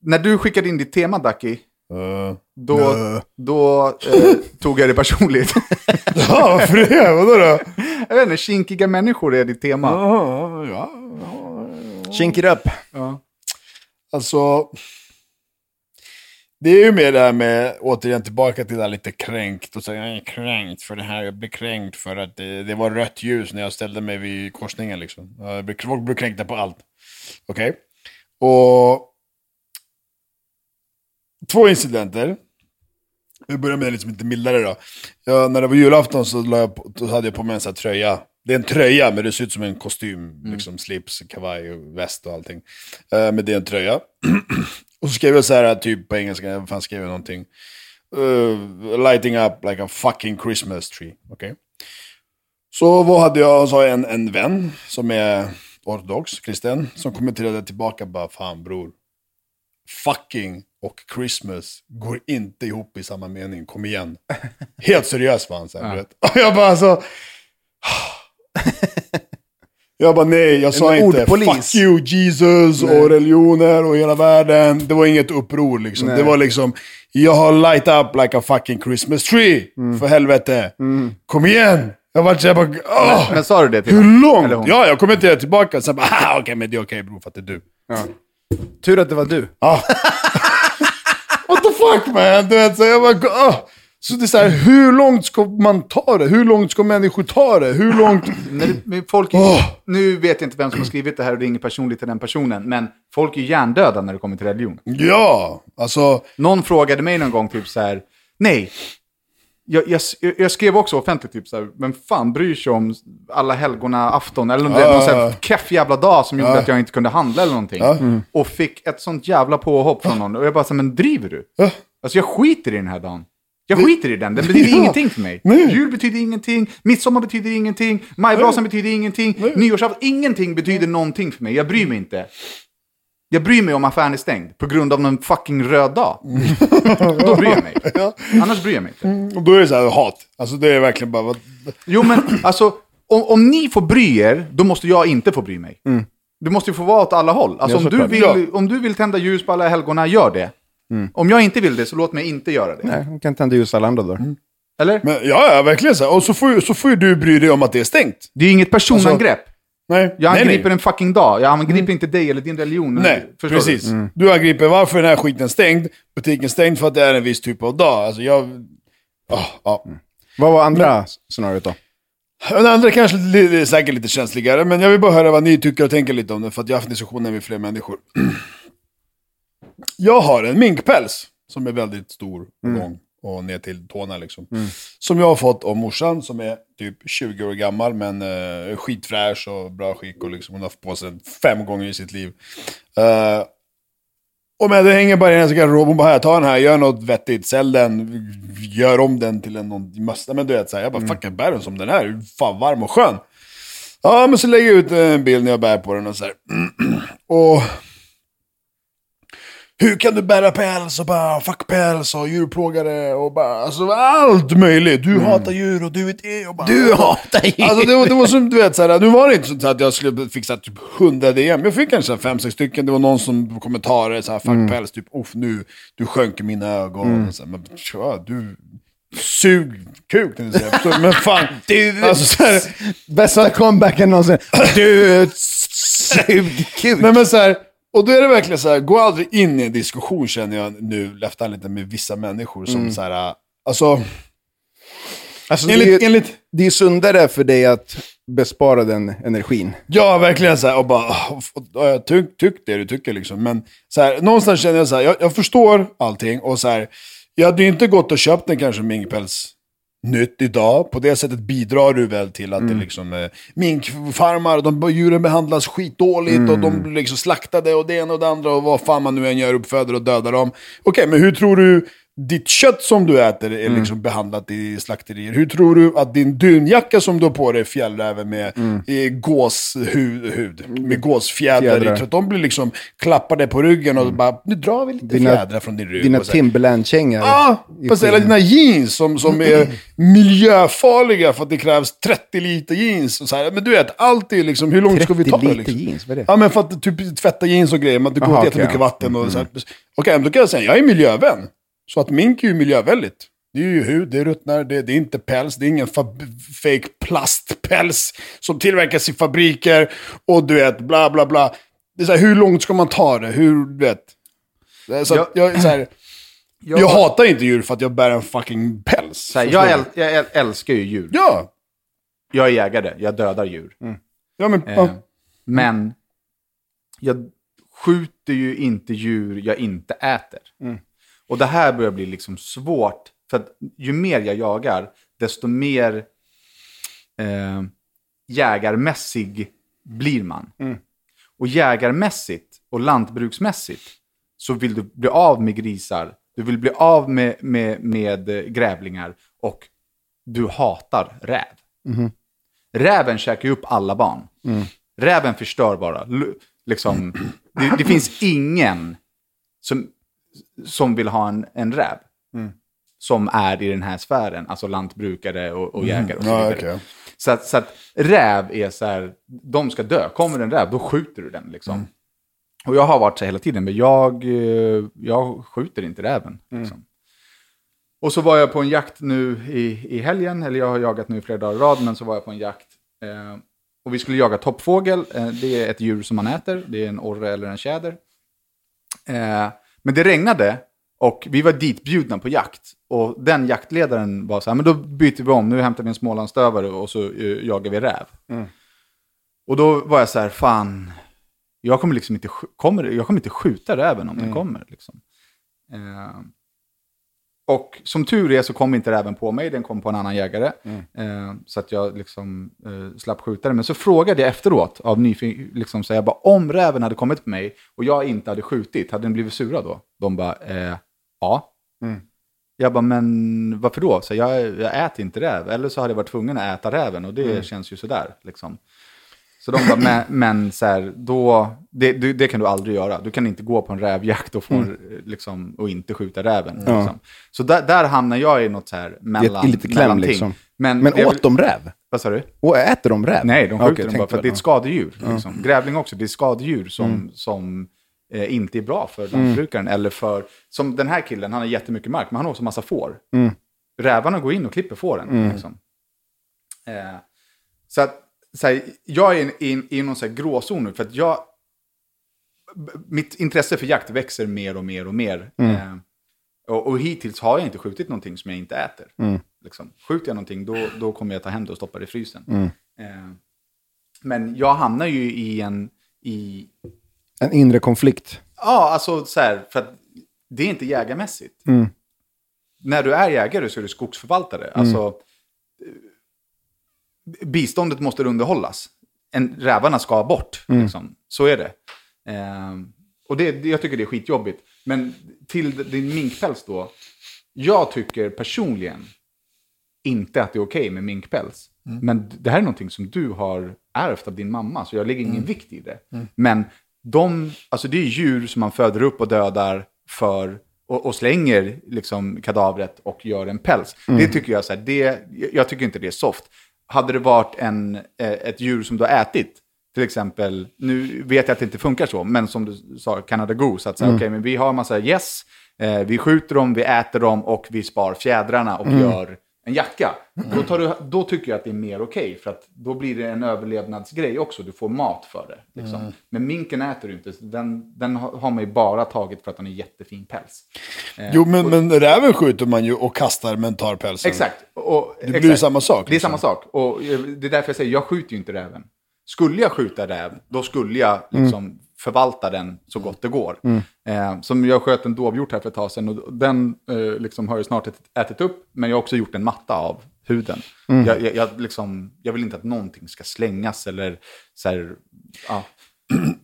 När du skickade in ditt tema, Ducky, uh, då, uh. då eh, tog jag det personligt. Ja, varför det? Vadå då? Jag vet inte, kinkiga människor är ditt tema. Uh, ja, uh. Kink it up. Uh. Alltså... Det är ju mer det här med, återigen tillbaka till det där lite kränkt och säga jag är kränkt för det här, jag blev kränkt för att det, det var rött ljus när jag ställde mig vid korsningen liksom. Jag blev, folk blev kränkta på allt. Okej. Okay. Och två incidenter. Vi börjar med liksom lite mildare då. Jag, när det var julafton så, la jag på, så hade jag på mig en sån här tröja. Det är en tröja men det ser ut som en kostym. Mm. Liksom slips, kavaj, väst och allting. Uh, men det är en tröja. Och så skrev jag så här typ på engelska, vad fan skrev jag någonting? Uh, lighting up like a fucking Christmas tree. Okej. Okay. Så vad hade jag, så en, en vän som är ortodox kristen som kommenterade tillbaka bara, fan bror, fucking och Christmas går inte ihop i samma mening, kom igen. Helt seriöst var han såhär, ja. Och jag bara så jag bara nej, jag sa en inte ordpolis. Fuck you Jesus, nej. Och religioner och hela världen, det var inget uppror liksom. Det var liksom, jag har light up like a fucking Christmas tree, mm. för helvete, mm. kom igen. Jag var jag bara, åh, men, men sa du det till hur långt? Ja, jag kommer inte tillbaka så bara, ah, okej, okay, men det är okej okay, bror, för att det är du. Ja. Tur att det var du. Ja. What the fuck man? Du vet, så jag bara, åh. Så det är så här, hur långt ska man ta det? Hur långt ska människor ta det? Hur långt? Men folk, oh. Nu vet jag inte vem som har skrivit det här och det är ingen personligt till den personen. Men folk är ju hjärndöda när det kommer till religion. Ja, alltså. Någon frågade mig någon gång typ så här, nej. Jag, jag, jag skrev också offentligt typ så här, men fan bryr sig om alla helgorna afton eller någon, uh, någon sån här keff jävla dag som gjorde uh, att jag inte kunde handla eller någonting. Uh, mm. Och fick ett sånt jävla påhopp från någon. Och jag bara så här, men driver du? Uh, alltså jag skiter i den här dagen. Jag det, skiter i den, den betyder ja, ingenting för mig. Nej. Jul betyder ingenting, midsommar betyder ingenting, majbrasan nej. betyder ingenting, nej. Nyårsafton, ingenting betyder någonting för mig. Jag bryr mig inte. Jag bryr mig om affären är stängd på grund av någon fucking röd dag. Då bryr jag mig. Annars bryr jag mig inte. Och då är det så här hat. Alltså det är verkligen bara... Jo men alltså, om, om ni får bry er, då måste jag inte få bry mig. Mm. Du måste ju få vara åt alla håll. Alltså om du, vill, om du vill tända ljus på alla helgorna, gör det. Mm. Om jag inte vill det så låt mig inte göra det. Nej, jag kan tända ljus alla andra då. Mm. Eller? Men, ja, ja, verkligen så. Och så får, så får du bry dig om att det är stängt. Det är inget personangrepp. Alltså... Nej, jag angriper nej, nej. en fucking dag. Jag angriper mm. inte dig eller din religion. Nej, precis. Du, mm. du angriper varför den här skiten är stängd. Butiken är stängd för att det är en viss typ av dag. Alltså jag... Oh, oh. Mm. Vad var andra mm. scenariot då? Den andra kanske är säkert lite känsligare. Men jag vill bara höra vad ni tycker och tänker lite om det. För att jag har haft diskussioner med fler människor. Jag har en minkpäls som är väldigt stor mm. lång och ner till tårna liksom. Mm. Som jag har fått av morsan som är typ tjugo år gammal men uh, skitfräsch och bra skick och liksom hon har haft på sig den fem gånger i sitt liv. Uh, och men det hänger bara i den så kan Robin bara här, ta den här, gör något vettigt, sälj den, gör om den till en någon mössa. Men du vet så här, jag bara mm. fucking bär den som den här, fan varm och skön. Ja men så lägger jag ut en bild när jag bär på den och så här. Och hur kan du bära päls och bara fuck päls och djurplågare och bara alltså allt möjligt. Du mm. hatar djur och du är och bara du hatar djur. Alltså det var, det var som du vet så här, nu var det inte så att jag skulle fixa typ hundra D M. Jag fick kanske fem sex stycken. Det var någon som kommentarer så här fuck mm. päls typ off nu du sjönk i mina ögon mm. och så här, men tja, du sug kuk när du säger men fan du alltså så här, bästa comebacken någonsin. Du sug kuk. Nej men så här. Och då är det verkligen så här, gå aldrig in i en diskussion känner jag nu, läftar lite med vissa människor som mm. så här, alltså, alltså enligt, det, är, enligt, det är sundare för dig att bespara den energin. Ja, verkligen så här, och bara, jag tyck, tyck det du tycker liksom, men så här, någonstans känner jag så här, jag, jag förstår allting och så här, jag hade ju inte gått och köpt den kanske minkpäls nytt idag. På det sättet bidrar du väl till att mm. det liksom eh, minkfarmar, de djuren behandlas skitdåligt mm. och de blir liksom slaktade och det ena och det andra och vad fan man nu än gör uppföder och dödar dem. Okej, men hur tror du ditt kött som du äter är mm. liksom behandlat i slakterier? Hur tror du att din dunjacka som du har på dig fjällräven med mm. gåshud med gåsfjädrar, de blir liksom klappade på ryggen och mm. bara, nu drar vi lite dina, fjädrar från din rygg. Dina Timberland-kängor. Ja, ah, eller dina jeans som, som är miljöfarliga för att det krävs trettio liter jeans. Och så här. Men du vet, allt är liksom, hur långt ska vi ta det? trettio liter liksom? Jeans, vad är det? Ja, men för att typ tvätta jeans och grejer, men det går inte jättemycket okay. vatten. Mm. Okej, okay, men då kan jag säga, jag är miljövän. Så att mink är ju miljövänligt. Det är ju hud, det är ruttnar, det, det är inte päls. Det är ingen fab- fake plastpäls som tillverkas i fabriker. Och du vet, bla bla bla. Det är så här, hur långt ska man ta det? Hur, du vet. Så jag, jag, så här, jag, jag hatar inte djur för att jag bär en fucking päls. Här, jag, äl, jag äl, älskar ju djur. Ja. Jag är jägare, jag dödar djur. Mm. Ja, men, eh, ja. Men jag skjuter ju inte djur jag inte äter. Mm. Och det här börjar bli liksom svårt. För att ju mer jag jagar, desto mer eh, jägarmässig blir man. Mm. Och jägarmässigt och lantbruksmässigt så vill du bli av med grisar. Du vill bli av med, med, med grävlingar. Och du hatar räv. Mm. Räven käkar ju upp alla barn. Mm. Räven förstör bara. L- liksom. det, det finns ingen som, som vill ha en, en räv. Mm. Som är i den här sfären. Alltså lantbrukare och, och jägare. Och så, mm. ah, okay. så, att, så att räv är så här. De ska dö. Kommer en räv, då skjuter du den liksom. Mm. Och jag har varit så hela tiden. Men jag, jag skjuter inte räven. Mm. Liksom. Och så var jag på en jakt nu i, i helgen. Eller jag har jagat nu flera dagar i rad. Men så var jag på en jakt. Eh, och vi skulle jaga toppfågel. Eh, det är ett djur som man äter. Det är en orre eller en tjäder. Eh, men det regnade. Och vi var ditbjudna på jakt. Och den jaktledaren var så här. Men då byter vi om. Nu hämtar vi en smålandsstövare. Och så uh, jagar vi räv. Mm. Och då var jag så här. Fan. Jag kommer liksom inte, kommer, jag kommer inte skjuta räven om mm. den kommer. Liksom. Eh, och som tur är så kom inte räven på mig. Den kom på en annan jägare. Mm. Eh, så att jag liksom eh, slapp skjuta den. Men så frågade jag efteråt. Av nyf- liksom, så jag bara, om räven hade kommit på mig. Och jag inte hade skjutit. Hade den blivit sura då? De bara, eh, ja. Mm. Jag bara, men varför då? Så jag, jag äter inte räv. Eller så hade jag varit tvungen att äta räven. Och det mm. känns ju sådär liksom. Så de bara, men, men så här, då, det, det, det kan du aldrig göra. Du kan inte gå på en rävjakt och, få, mm. liksom, och inte skjuta räven. Mm. Liksom. Så där, där hamnar jag i något så här mellan, det är lite kläm, mellan liksom. Ting. Men, men åt vill, de räv? Vad sa du? Och äter de räv? Nej, de skjuter okay, dem bara för att det är ett skadedjur. Mm. Liksom. Grävling också, det är skadedjur som, mm. som eh, inte är bra för lantbrukaren. Mm. Eller för, som den här killen, han har jättemycket mark men han har också massa får. Mm. Rävarna går in och klipper fåren. Mm. Liksom. Eh, så att så här, jag är i någon så här gråzon nu för att jag mitt intresse för jakt växer mer och mer och mer mm. eh, och, och hittills har jag inte skjutit någonting som jag inte äter mm. liksom, skjuter jag någonting då, då kommer jag ta hem det och stoppa det i frysen mm. eh, men jag hamnar ju i en i en inre konflikt ja alltså så här, för att det är inte jägarmässigt mm. när du är jägare så är du skogsförvaltare mm. alltså biståndet måste underhållas. En, rävarna ska bort. Mm. Liksom. Så är det. Ehm, och det, jag tycker det är skitjobbigt. Men till din minkpäls då. Jag tycker personligen inte att det är okej okay med minkpäls. Mm. Men det här är någonting som du har ärvt av din mamma. Så jag lägger ingen mm. vikt i det. Mm. Men de, alltså det är djur som man föder upp och dödar för... Och, och slänger liksom kadavret och gör en päls. Mm. Det tycker jag så här, det, jag tycker inte det är soft. Hade det varit en, ett djur som du har ätit, till exempel, nu vet jag att det inte funkar så, men som du sa, Canada Goose, att säga, mm. okej, okay, men vi har en massa gäss, yes, eh, vi skjuter dem, vi äter dem och vi spar fjädrarna och mm. gör en jacka. Mm. Då, tar du, då tycker jag att det är mer okej, okay, för att då blir det en överlevnadsgrej också, du får mat för det. Liksom. Mm. Men minken äter du inte, den, den har man ju bara tagit för att den är jättefin päls. Eh, jo, men, och, men räven skjuter man ju och kastar men tar pälsen. Exakt. Och, det exakt. blir ju samma sak. Liksom. Det är samma sak. Och det är därför jag säger, jag skjuter ju inte räven. Skulle jag skjuta räv, då skulle jag liksom mm. förvalta den så gott det går. Mm. Eh, som jag sköt en dovhjort här för ett tag sedan. Och den eh, liksom har jag snart ätit upp. Men jag har också gjort en matta av huden. Mm. Jag, jag, jag, liksom, jag vill inte att någonting ska slängas. Eller så här, ja.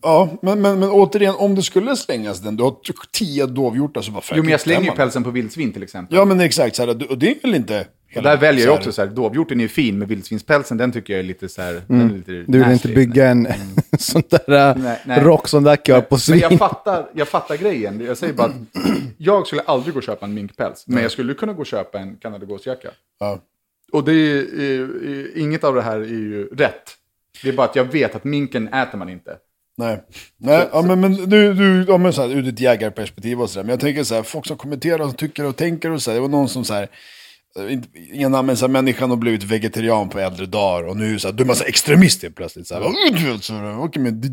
ja, men, men, men återigen, om det skulle slängas den, du har tio dovhjortar så varför? Jo, men jag slänger ju pälsen på vildsvin till exempel. Ja, men exakt. Så här, och det är väl inte... Hela, där väljer jag också så här, dovhjorten är ju fin med vildsvinspälsen, den tycker jag är lite så här mm. lite du vill inte bygga nej. en mm. sån där nej, nej. rock som där gör på svin. Men jag fattar, jag fattar grejen, jag säger bara att jag skulle aldrig gå och köpa en minkpäls, mm. men jag skulle kunna gå och köpa en kanadagåsjacka. Ja. Och det är, är, är, inget av det här är ju rätt. Det är bara att jag vet att minken äter man inte. Nej, nej så, ja, men, men du, du ja, men så här, ur ett jägarperspektiv och så där, men jag tänker så här, folk som kommenterar och tycker och tänker och så här, det var någon som så här ingen namn, så människan har blivit vegetarian på äldre dagar och nu så här, du är en massa extremist helt plötsligt så här, mm. okej, men du,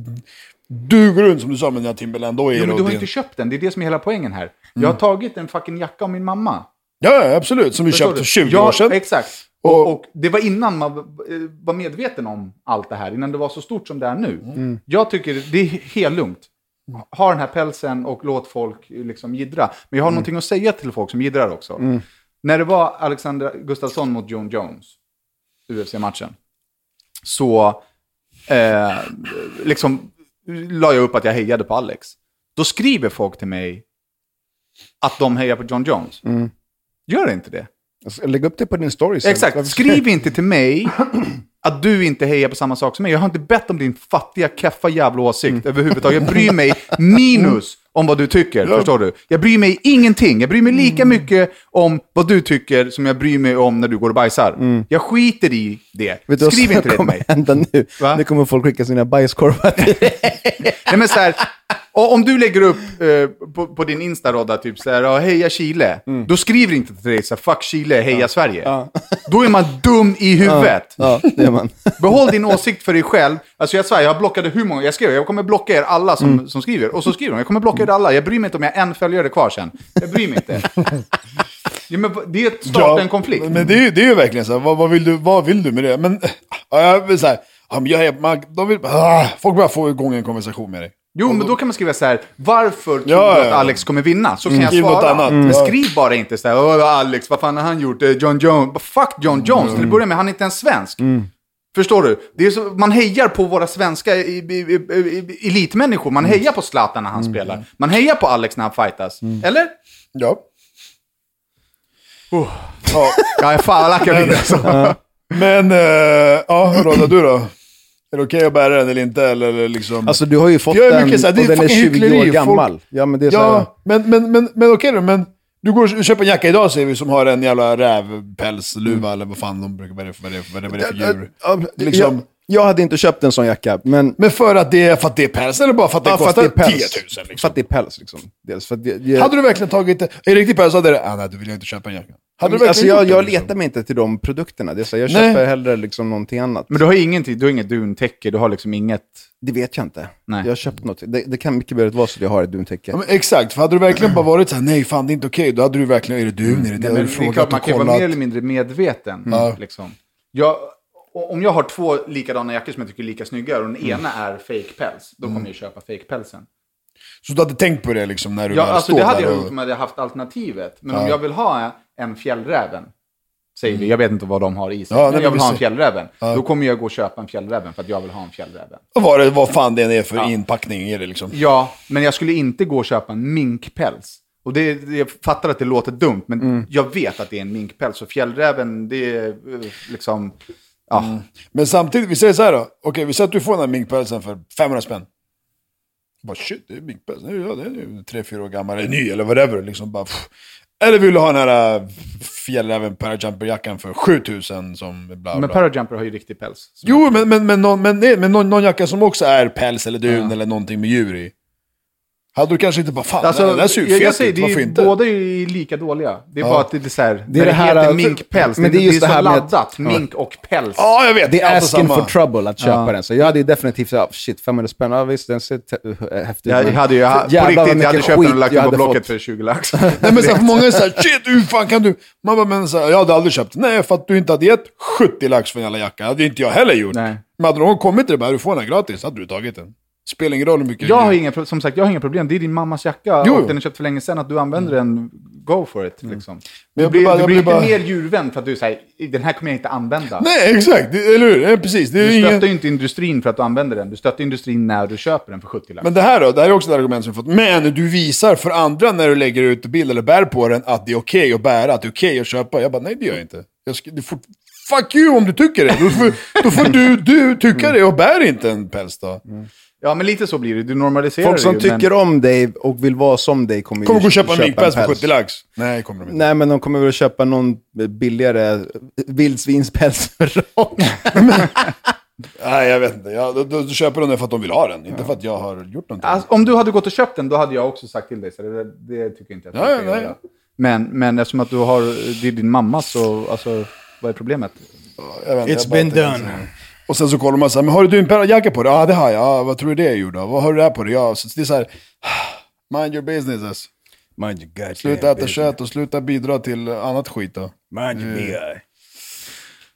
du går runt som du sa med den här Timberland då är jo, men du har din... inte köpt den, det är det som är hela poängen här. Mm. Jag har tagit en fucking jacka av min mamma. Ja, absolut, som vi förstår köpte för tjugo ja, år sedan. Exakt. Och, och, och det var innan man var medveten om allt det här, innan det var så stort som det är nu. Mm. Jag tycker det är helt lugnt. Ha den här pälsen och låt folk liksom jiddra. Men jag har mm. någonting att säga till folk som jiddrar också. Mm. När det var Alexander Gustafsson mot John Jones, U F C-matchen, så eh, liksom la jag upp att jag hejade på Alex. Då skriver folk till mig att de hejar på John Jones. Mm. Gör inte det. Lägg upp det på din story. Exakt, skriv inte till mig att du inte hejar på samma sak som mig. Jag har inte bett om din fattiga, keffa jävla åsikt mm. överhuvudtaget. Jag bryr mig minus om vad du tycker, ja. Förstår du? Jag bryr mig ingenting. Jag bryr mig lika mm. mycket om vad du tycker som jag bryr mig om när du går och bajsar. Mm. Jag skiter i det. Vet du, skriv inte det till mig. Hända nu. Va? Nu kommer folk skicka sina bajskorvar till dig. Nej, men så här... Och om du lägger upp eh, på, på din Insta-rodda typ så här, heja Chile. Mm. Då skriver inte till dig så här, fuck Chile, heja ja. Sverige. Ja. Då är man dum i huvudet. Ja, ja, det är man. Behåll din åsikt för dig själv. Alltså jag svär, jag blockade hur många jag skrev. Jag kommer blocka er alla som, mm. som skriver. Och så skriver de, jag kommer blocka er alla. Jag bryr mig inte om jag än följer det kvar sen. Jag bryr mig inte. Ja, men det är att starta ja, en konflikt. Men det är, det är ju verkligen så här, vad, vad, vill du, vad vill du med det? Men jag vill så här, jag är, man, de vill, folk bara få igång en konversation med dig. Jo, men då kan man skriva så här: varför tror ja, ja. du att Alex kommer vinna? Så kan mm. jag svara. Annat. Mm. Men skriv bara inte så här, åh Alex, vad fan har han gjort? John Jones. Fuck John Jones. Mm. Till att börja med, han är inte ens svensk. Mm. Förstår du? Det är så, man hejar på våra svenska i, i, i, elitmänniskor. Man hejar på Zlatan när han mm. spelar. Man hejar på Alex när han fightas. Mm. Eller? Ja. Oh. Ja, jag är fan lackad vidare. Alltså. Men, äh, ja, hur rådar du då? Är det okej okay att bära den eller inte? Eller liksom... Alltså du har ju fått den mycket, såhär, och den är tjugo år gammal. Folk... Ja, men det är så här... Ja, men, men, men, men okej okay då. Men du går och köper en jacka idag, säger vi, som har en jävla rävpälsluva mm. eller vad fan de brukar vara det för, vad är det för djur. Liksom... Jag, jag hade inte köpt en sån jacka. Men, men för, att det, för att det är päls eller bara för att det ja, kostar för att det är päls. tio tusen? Liksom. För att det är päls liksom. Dels, för att det, det... Hade du verkligen tagit en riktig päls hade det... Ah, nej, du vill inte köpa en jacka. Alltså jag, jag letar mig inte till de produkterna. Det är så, jag köper nej. hellre liksom någonting annat. Men du har ingenting, du har inget duntäcke, du har liksom inget... Det vet jag inte. Nej. Jag har köpt något. Det, det kan mycket väl vara så att jag har ett duntäcke. Ja, men exakt, för hade du verkligen bara varit så här, nej fan det är inte okej, då hade du verkligen, är det dun, är det, det men, du frågat och kollat. Man kan vara mer eller mindre medveten. Mm. Liksom. Jag, om jag har två likadana jackor som jag tycker är lika snygga och den mm. ena är fake-päls, då kommer mm. jag köpa fake-pälsen. Så du hade tänkt på det liksom när du ja, var alltså, stod där? Ja, alltså det hade jag gjort om jag hade haft alternativet. Men ja. om jag vill ha en fjällräven, säger vi, jag vet inte vad de har i sig. Ja, men jag vill ha en fjällräven. Ja. Då kommer jag gå och köpa en fjällräven för att jag vill ha en fjällräven. Och vad, det, vad fan det är för ja. inpackning är det liksom? Ja, men jag skulle inte gå och köpa en minkpäls. Och det, jag fattar att det låter dumt, men mm. jag vet att det är en minkpäls. Så fjällräven, det är liksom... Ja. Mm. Men samtidigt, vi säger så här då. Okej, vi säger att du får den här minkpälsen för femhundra spänn. Bara shit, det är minkpäls. Det är tre, fyra år gammal, eller ny eller whatever. Liksom bara... Pff. Eller vill du ha den här fjällräven parajumperjackan för sjutusen som bla bla. Men parajumper har ju riktig päls. Jo, men, men, men, någon, men, nej, men någon, någon jacka som också är päls eller dun ja. eller någonting med djur i. Hade du kanske inte bara, fan, alltså, den där ser ju fet ut, varför inte? Båda är ju lika dåliga. Det är ja. bara att det är så här, det, är det här heter minkpäls. Men det är ju så här laddat, med... mink och päls. Ja, jag vet. Det är asking for trouble att köpa ja. den. Så jag hade ju definitivt, oh, shit, femhundra spänn, ja visst, den ser te- häftig ut. Jag hade ju, jag, på riktigt, jag hade köpt den och lagt den på Blocket för tjugo lax. Nej, men så för många är så här, shit, hur fan kan du? Man bara, men så här, jag hade aldrig köpt. Nej, för att du inte hade gett sjuttio lax för en jävla jacka. Det hade inte jag heller gjort. Nej. Men hade någon kommit till det bara, du får den gratis, hade du tagit den. Spelar ingen roll hur mycket... Jag har inga, som sagt, jag har inga problem. Det är din mammas jacka jo. och den är köpt för länge sedan. Att du använder mm. den, go for it. Mm. Liksom. Men jag blir, bara, jag blir, du blir bara... inte mer djurvän för att du säger, den här kommer jag inte använda. Nej, exakt. Det, eller hur? Ja, precis. Det är du stöttar ju ingen... inte industrin för att du använder den. Du stöttar industrin när du köper den för sjuttio lax. Men det här då? Det här är också ett argument som jag fått. Men du visar för andra när du lägger ut bild eller bär på den att det är okej okay att bära, att det är okej okay att köpa. Jag bara, nej det gör jag inte. Jag ska, det får, fuck you om du tycker det. Då får, då får du, du tycka det och bär inte en päls då. Mm. Ja, men lite så blir det. Du normaliserar. Folk som ju, tycker men... om dig och vill vara som dig kommer, kommer ju köpa, köpa en minkpäls för sjuttio lax. Nej, kommer de inte. Nej, men de kommer väl köpa någon billigare vildsvinspäls för dem. Nej, jag vet inte. Jag, då, då köper de den för att de vill ha den. Inte ja. för att jag har gjort någonting. Alltså, om du hade gått och köpt den, då hade jag också sagt till dig. Så det, det tycker jag inte att jag ja, ska nej. göra. Men, men eftersom att du har, det är din mamma, så alltså, vad är problemet? Jag vet, It's jag been done. Inte. Och sen så kollar man så här, men har du en parajacka på dig? Ja, ah, det har jag. Ah, vad tror du det är gjort då? Vad har du där på dig? Ja, så det är så här, mind your businesses. Mind your guys. Sluta äta kött och sluta bidra till annat skit då. Mind your mm.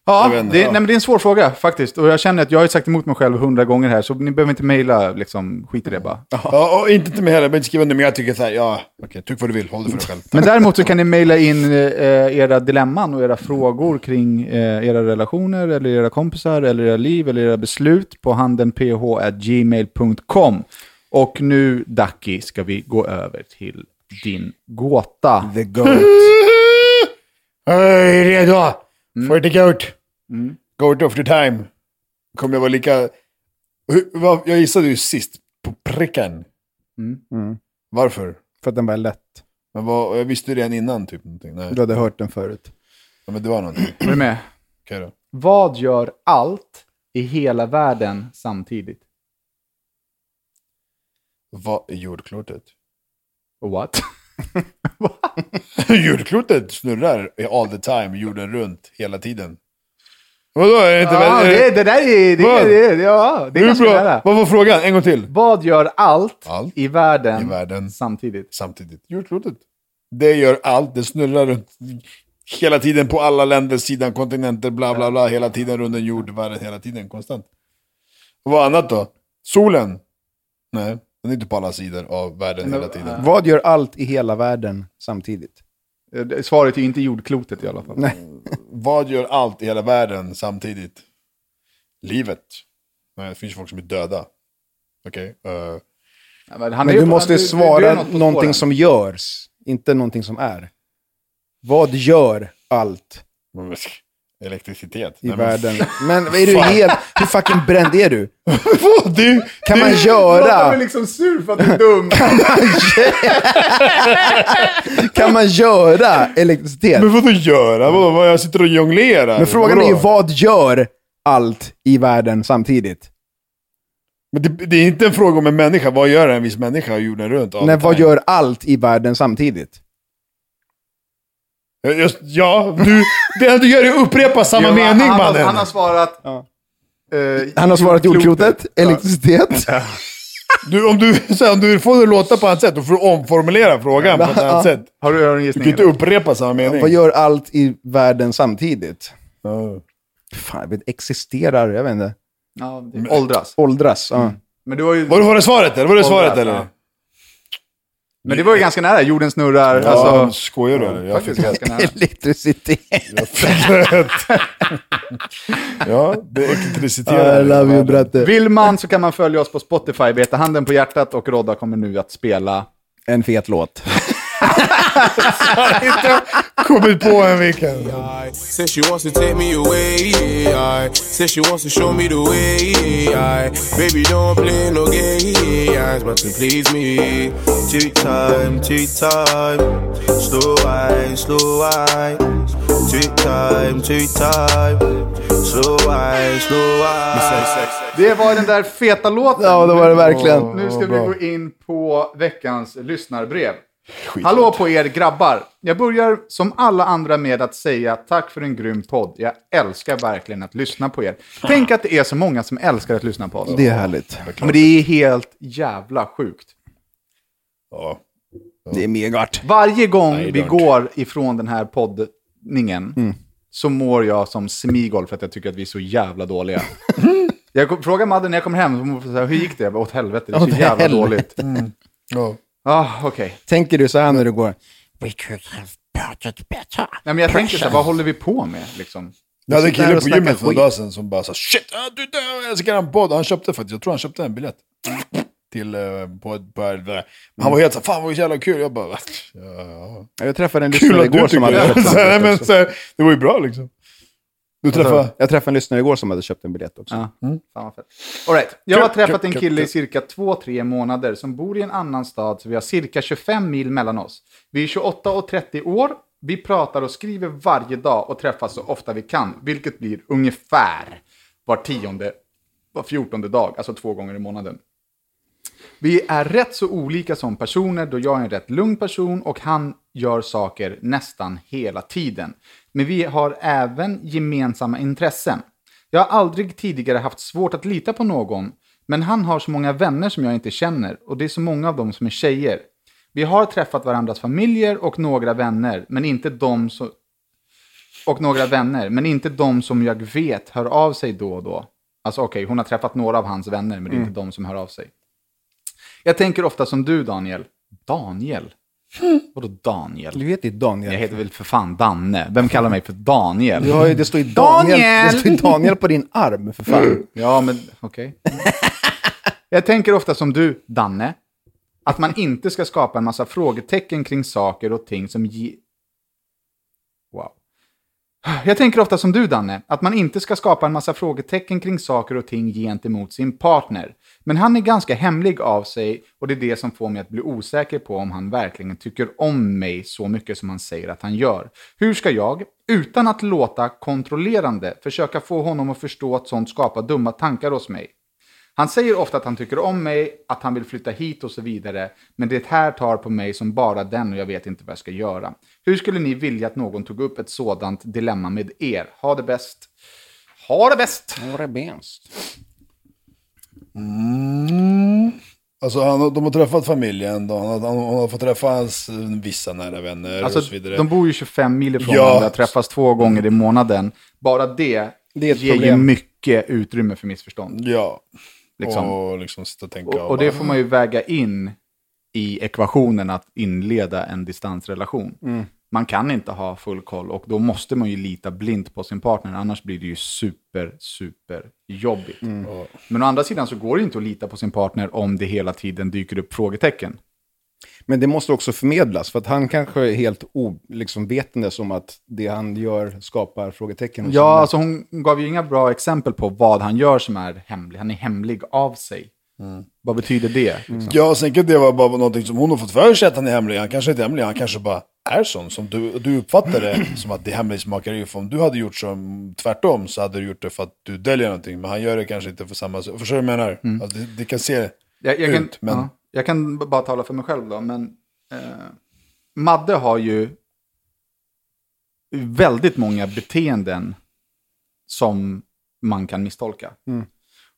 Ja, det, nej, men det är en svår fråga faktiskt. Och jag känner att jag har ju sagt emot mig själv hundra gånger här. Så ni behöver inte mejla, liksom, skit i det bara. Ja, och inte till mig heller, men skriva nu. Men jag tycker så här, ja, okej, tyck vad du vill. Håll det för dig själv. Men däremot så kan ni mejla in eh, era dilemman och era frågor kring eh, era relationer eller era kompisar eller era liv eller era beslut på handenph at gmail dot com. Och nu, Ducky, ska vi gå över till din gåta. The goat. Hej, redo. Mm. For the goat. Mm. Goat of the time. kommer jag vara lika... Jag gissade ju sist på pricken. Mm. Mm. Varför? För att den var lätt. Men vad, jag visste ju redan innan typ någonting. Nej. Du hade hört den förut. Ja, men det var någonting. Är du med? Okej då. Vad gör allt i hela världen samtidigt? Vad är jordklotet? What? Jordklotet snurrar all the time, jorden runt hela tiden. Vadå? Är det inte ja, väl, det, det där är... Det, vad? Det, det, ja, det är ganska nära. Vad var frågan? En gång till. Vad gör allt, allt i, världen i världen samtidigt? Samtidigt. Jordklotet. Det gör allt. Det snurrar runt hela tiden på alla länder, sidan, kontinenter, bla bla bla. Hela tiden runt en jord, världen, hela tiden, konstant. Vad annat då? Solen? Nej, den är inte på alla sidor av världen. Men, hela tiden. Vad gör allt i hela världen samtidigt? Svaret är ju inte jordklotet i alla fall. Nej. Vad gör allt i hela världen samtidigt? Livet. Nej, det finns folk som är döda. Okej. Okay. Uh. Ja, men, men du måste han, svara du, du, du någonting som görs. Inte någonting som är. Vad gör allt? Elektricitet. I Nej, världen. Men är du helt... Hur fucking bränd är du? Vad? Du kan du, man göra... Man är liksom sur för att du är dum. Kan man, kan man göra elektricitet? Men vadå göra? Vad, jag sitter och jonglerar. Men frågan är ju, vad gör allt i världen samtidigt? Men det, det är inte en fråga om en människa. Vad gör en viss människa och jorden runt? Nej, vad gör allt i världen samtidigt? Just, ja, du, det du gör är upprepa samma jo, mening, han, mannen. Han har svarat... Ja. Uh, han har svarat jordklotet, ja. Elektricitet. Ja. Du, om, du, här, om du får låta på ett sätt, då får du omformulera frågan ja, på ett ja. annat sätt. Har du, har du, en gissning, du kan inte upprepa samma mening. Ja, vad gör allt i världen samtidigt? Ja. Fan, jag vet, existerar, jag vet inte. Ja, det... Åldras. Åldras, mm. ja. Men du har ju... Var, var det svaret, eller? Var det svaret, åldras, eller? Ja. Men det var ju ganska nära. Jorden snurrar. Ja, alltså... skojar du? Ja, jag fick ganska nära. Elektricitet. Jag fick rätt. Ja, det är elektricitet. Ja, vill man så kan man följa oss på Spotify. Beta Handen på hjärtat, och Rodda kommer nu att spela en fet låt. Kommit på en vilken. Says she wants to take me away. Says she wants to show me the way. Baby don't play no games, but to please me. Take time, take time. Slow wine, slow wine. Take time, take time. Slow wine, slow wine. Det var den där feta låten. Ja, det var det verkligen. Oh, nu ska vi gå in på veckans lyssnarbrev. Skit. Hallå på er grabbar. Jag börjar som alla andra med att säga tack för en grym podd. Jag älskar verkligen att lyssna på er. Tänk att det är så många som älskar att lyssna på oss. Det är härligt. Men det är helt jävla sjukt. Ja. Ja. Det är megart. Varje gång Nej, vi går ifrån den här poddningen mm. så mår jag som Smigol för att jag tycker att vi är så jävla dåliga. Jag frågar Madde när jag kommer hem så här, hur gick det? Jag bara, åt helvete, det är så åt jävla helvete. Dåligt. Mm. Ja. Ah, okay. Tänker du så här när du går? We could have parted better. Nej, men jag tänker så här, vad håller vi på med? Liksom? Jag hade en kille på gymmet för en dag sedan som bara sa, shit, ah, du dör, jag älskar en podd. Han köpte faktiskt, jag tror han köpte en biljett till uh, podd. Han var helt så här, fan vad jävla kul. Jag bara, ja, ja. Jag träffade en lyssnare igår som hade köpt en biljett. Nej, men, så här, det var ju bra liksom. Du träffade... Jag träffade en lyssnare igår som hade köpt en biljett också. Ja. Mm. Fan vad fett. All right. Jag har träffat en kille i cirka två tre månader som bor i en annan stad, så vi har cirka tjugofem mil mellan oss. Vi är tjugoåtta och trettio år. Vi pratar och skriver varje dag och träffas så ofta vi kan, vilket blir ungefär var tionde, var fjortonde dag, alltså två gånger i månaden. Vi är rätt så olika som personer, då jag är en rätt lugn person och han gör saker nästan hela tiden. Men vi har även gemensamma intressen. Jag har aldrig tidigare haft svårt att lita på någon, men han har så många vänner som jag inte känner, och det är så många av dem som är tjejer. Vi har träffat varandras familjer och några vänner, men inte de som och några vänner, men inte de som jag vet hör av sig då och då. Alltså okej, okay, hon har träffat några av hans vänner, men det är mm. inte de som hör av sig. Jag tänker ofta som du, Daniel. Daniel? Mm. Vadå Daniel? Du vet inte Daniel. Jag heter väl för fan Danne. Vem kallar mig för Daniel? Du har ju, det står ju Daniel. Daniel! Det står ju Daniel på din arm för fan. Mm. Ja, men okej. Okay. Jag tänker ofta som du, Danne. Att man inte ska skapa en massa frågetecken kring saker och ting som... Ge... Wow. Jag tänker ofta som du, Danne, att man inte ska skapa en massa frågetecken kring saker och ting gentemot sin partner. Men han är ganska hemlig av sig och det är det som får mig att bli osäker på om han verkligen tycker om mig så mycket som han säger att han gör. Hur ska jag, utan att låta kontrollerande, försöka få honom att förstå att sånt skapar dumma tankar hos mig? Han säger ofta att han tycker om mig, att han vill flytta hit och så vidare. Men det här tar på mig som bara den och jag vet inte vad jag ska göra. Hur skulle ni vilja att någon tog upp ett sådant dilemma med er? Ha det bäst. Ha det bäst. Ha det bäst. Mm. Alltså han, de har träffat familjen. Han har, han har fått träffa hans vissa nära vänner alltså, och så vidare. De bor ju tjugofem mil ifrån ja. Varandra. Träffas två gånger i månaden. Bara det, det är ett ger problem. Ju mycket utrymme för missförstånd. Ja. Liksom. Och, liksom sitta och, tänka och, och, och det får man ju väga in i ekvationen att inleda en distansrelation. Mm. Man kan inte ha full koll och då måste man ju lita blint på sin partner, annars blir det ju super, super jobbigt. Mm. Men å andra sidan så går det inte att lita på sin partner om det hela tiden dyker upp frågetecken. Men det måste också förmedlas för att han kanske är helt o, liksom vetande som att det han gör skapar frågetecken. Och ja, alltså hon gav ju inga bra exempel på vad han gör som är hemlig. Han är hemlig av sig. Mm. Vad betyder det? Liksom? Ja, jag tänker att det var bara någonting som hon har fått för sig att han är hemlig. Han kanske inte är hemlig, han kanske bara är sån som du, du uppfattar det som att det är hemlighetsmakeri. För om du hade gjort som tvärtom så hade du gjort det för att du döljer någonting. Men han gör det kanske inte för samma sak. Förstår du vad jag menar? Mm. Alltså, det, det kan se jag, jag ut, kan, men... Ja. Jag kan bara tala för mig själv då, men eh, Madde har ju väldigt många beteenden som man kan misstolka. Mm.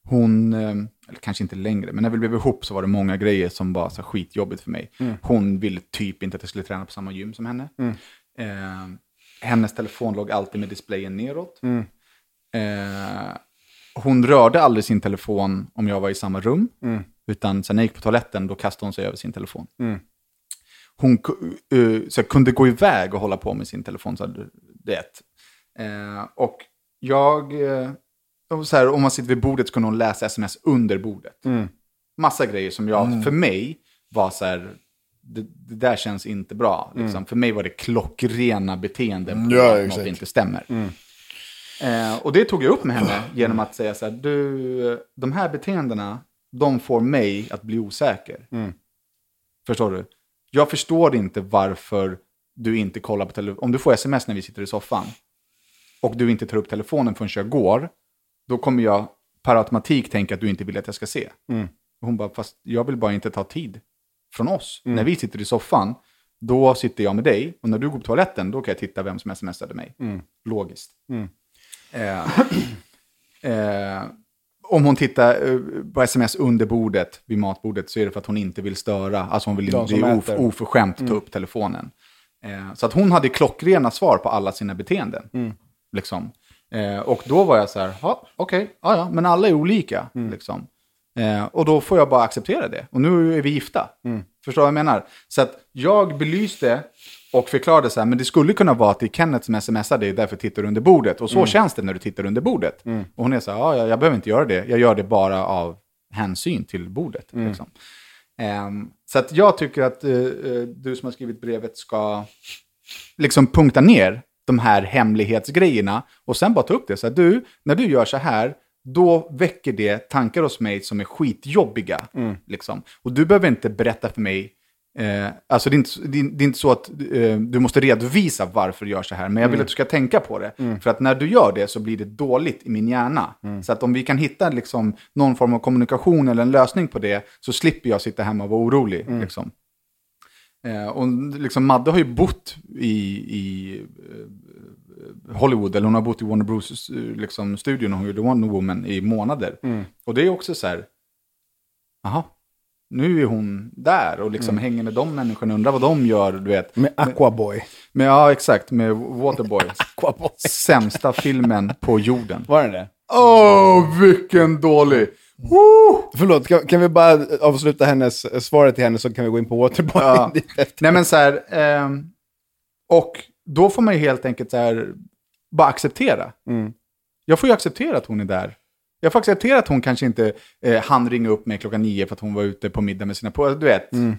Hon, eh, eller kanske inte längre, men när vi blev ihop så var det många grejer som var så skitjobbigt för mig. Mm. Hon ville typ inte att jag skulle träna på samma gym som henne. Mm. Eh, hennes telefon låg alltid med displayen neråt. Mm. Eh, hon rörde aldrig sin telefon om jag var i samma rum. Mm. Utan sen när jag gick på toaletten, då kastade hon sig över sin telefon. Mm. Hon uh, så kunde gå iväg och hålla på med sin telefon. Så det. Uh, och jag... Uh, så här, om man sitter vid bordet så kunde hon läsa sms under bordet. Mm. Massa grejer som jag, mm. för mig var så här... Det, det där känns inte bra. Liksom. Mm. För mig var det klockrena beteenden på ja, att något inte stämmer. Mm. Uh, och det tog jag upp med henne genom att säga så här... Du, de här beteendena... De får mig att bli osäker. Mm. Förstår du? Jag förstår inte varför du inte kollar på telefonen. Om du får sms när vi sitter i soffan och du inte tar upp telefonen förrän jag går, då kommer jag per automatik tänka att du inte vill att jag ska se. Mm. Hon bara, fast jag vill bara inte ta tid från oss. Mm. När vi sitter i soffan, då sitter jag med dig. Och när du går på toaletten, då kan jag titta vem som smsade mig. Mm. Logiskt. Mm. Eh, eh, Om hon tittar på sms under bordet, vid matbordet, så är det för att hon inte vill störa. Alltså hon vill bli of, oförskämt ta mm. upp telefonen. Eh, så att hon hade klockrena svar på alla sina beteenden. Mm. Liksom. Eh, och då var jag så här, ja, okej, okay, ja, men alla är olika. Mm. Liksom. Eh, och då får jag bara acceptera det. Och nu är vi gifta. Mm. Förstår vad jag menar? Så att jag belyste och förklarade så här, men det skulle kunna vara att det är Kenneth som smsar dig, därför tittar du under bordet. Och så mm. känns det när du tittar under bordet. Mm. Och hon är så här, ja, jag, jag behöver inte göra det. Jag gör det bara av hänsyn till bordet. Mm. Liksom. Um, så att jag tycker att uh, du som har skrivit brevet ska liksom punkta ner de här hemlighetsgrejerna. Och sen bara ta upp det. Så att du, när du gör så här, då väcker det tankar hos mig som är skitjobbiga. Mm. Liksom. Och du behöver inte berätta för mig. Eh, alltså det är, inte, det, är, det är inte så att eh, du måste redovisa varför du gör så här, men jag vill mm. att du ska tänka på det. Mm. För att när du gör det så blir det dåligt i min hjärna. Mm. Så att om vi kan hitta liksom, någon form av kommunikation eller en lösning på det, så slipper jag sitta hemma och vara orolig. Mm. Liksom. Eh, och liksom, Madde har ju bott i, i eh, Hollywood, eller hon har bott i Warner Bros liksom, studion och hon gjorde Wonder Woman i månader. Mm. Och det är också så här, aha. Nu är hon där och liksom mm. hänger med de människorna, undrar vad de gör, du vet. Med Aquaboy. Med, ja, exakt. Med Waterboy. Aquaboy. Sämsta filmen på jorden. Var det det? Åh, oh, vilken dålig. Woo! Förlåt, kan, kan vi bara avsluta hennes svaret till henne så kan vi gå in på Waterboy. Ja. Nej, men så här. Eh, och då får man ju helt enkelt så här, bara acceptera. Mm. Jag får ju acceptera att hon är där. Jag får acceptera att hon kanske inte eh, hann ringa upp mig klockan nio för att hon var ute på middag med sina på. Du vet. Mm.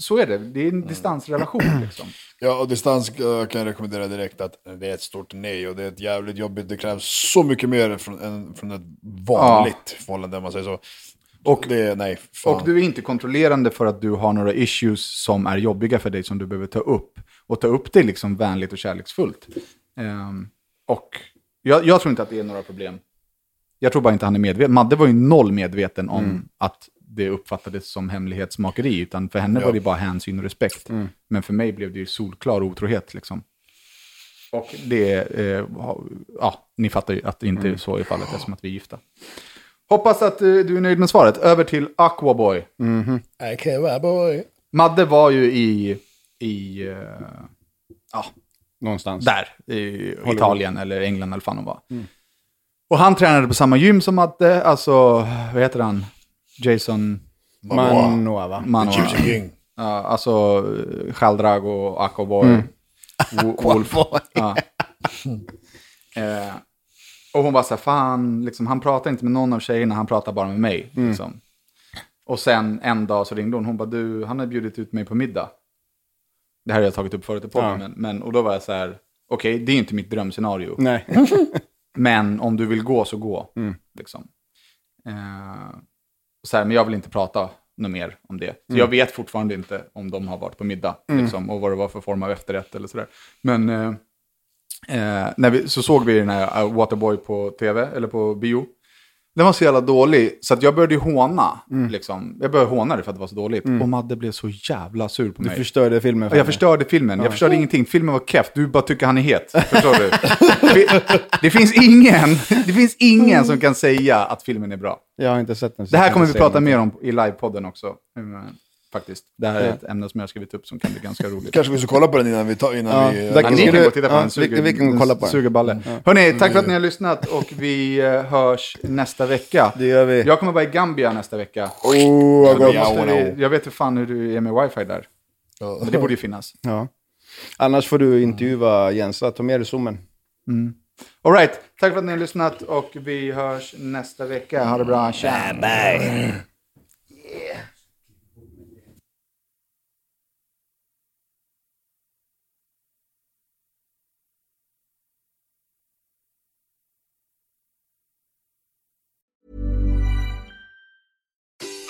så är det. Det är en mm. distansrelation liksom. Ja, och distans kan jag rekommendera direkt att det är ett stort nej och det är ett jävligt jobbigt. Det krävs så mycket mer från, en, från ett vanligt ja. förhållande om man säger så. Och, det, nej, och du är inte kontrollerande för att du har några issues som är jobbiga för dig som du behöver ta upp. Och ta upp det liksom vänligt och kärleksfullt. Um, och jag, jag tror inte att det är några problem. Jag tror bara inte han är medveten. Madde var ju noll medveten om mm. att det uppfattades som hemlighetsmakeri. Utan för henne ja. var det bara hänsyn och respekt. Mm. Men för mig blev det ju solklar otrohet liksom. Och det, eh, ja, ni fattar ju att det inte är så i fallet eftersom att vi är gifta. Hoppas att du är nöjd med svaret. Över till Aquaboy. Mm-hmm. Aquaboy. Madde var ju i... i uh, ja, någonstans. Där. I Italien eller England eller fan hon var. Mm. Och han tränade på samma gym som Madde. Alltså, vad heter han? Jason... Manoa, va? Manoa. Uh, alltså, Chaldrag och Aquaboy. Mm. Aquaboy. Ja. uh, Och hon var så här, fan, liksom, han pratar inte med någon av tjejerna, han pratar bara med mig. Mm. Liksom. Och sen en dag så ringde hon, hon bara, du, han har bjudit ut mig på middag. Det här har jag tagit upp förut i podden. Ja. Men, och då var jag så här, okej, okay, det är inte mitt drömscenario. Nej. Men om du vill gå så gå. Mm. Liksom. Eh, så här, men jag vill inte prata något mer om det. Så mm. jag vet fortfarande inte om de har varit på middag. Mm. Liksom, och vad det var för form av efterrätt eller sådär. Men... Eh, Eh, när vi, så såg vi den här Waterboy på tv eller på bio. Den var så jävla dålig så att jag började håna mm. liksom. Jag började håna det för att det var så dåligt mm. och Madde blev så jävla sur på mig. Du förstörde filmen för jag mig. förstörde filmen, ja. jag förstörde ingenting, filmen var keff, du bara tycker han är het, förstår du? Det finns ingen det finns ingen som kan säga att filmen är bra. Jag har inte sett den. Det här kommer vi prata mer om i livepodden också. Faktiskt. Det här är ett ämne som jag har skrivit upp som kan bli ganska roligt. Kanske vi ska kolla på den innan vi tar innan ja, vi... Äh, kan vi kan gå och titta på ja, den. Suger, vi kan kolla på den. Sugerballe. Ja. Hörrni, tack för att ni har lyssnat och vi hörs nästa vecka. Det gör vi. Jag kommer vara i Gambia nästa vecka. Oh, jag, måste, jag vet hur fan hur du är med wifi där. Ja. Men det borde ju finnas. Ja. Annars får du intervjua Jens. Ta med dig zoomen. Mm. All right. Tack för att ni har lyssnat och vi hörs nästa vecka. Ha det bra. Tja. Bye. Bye. Yeah.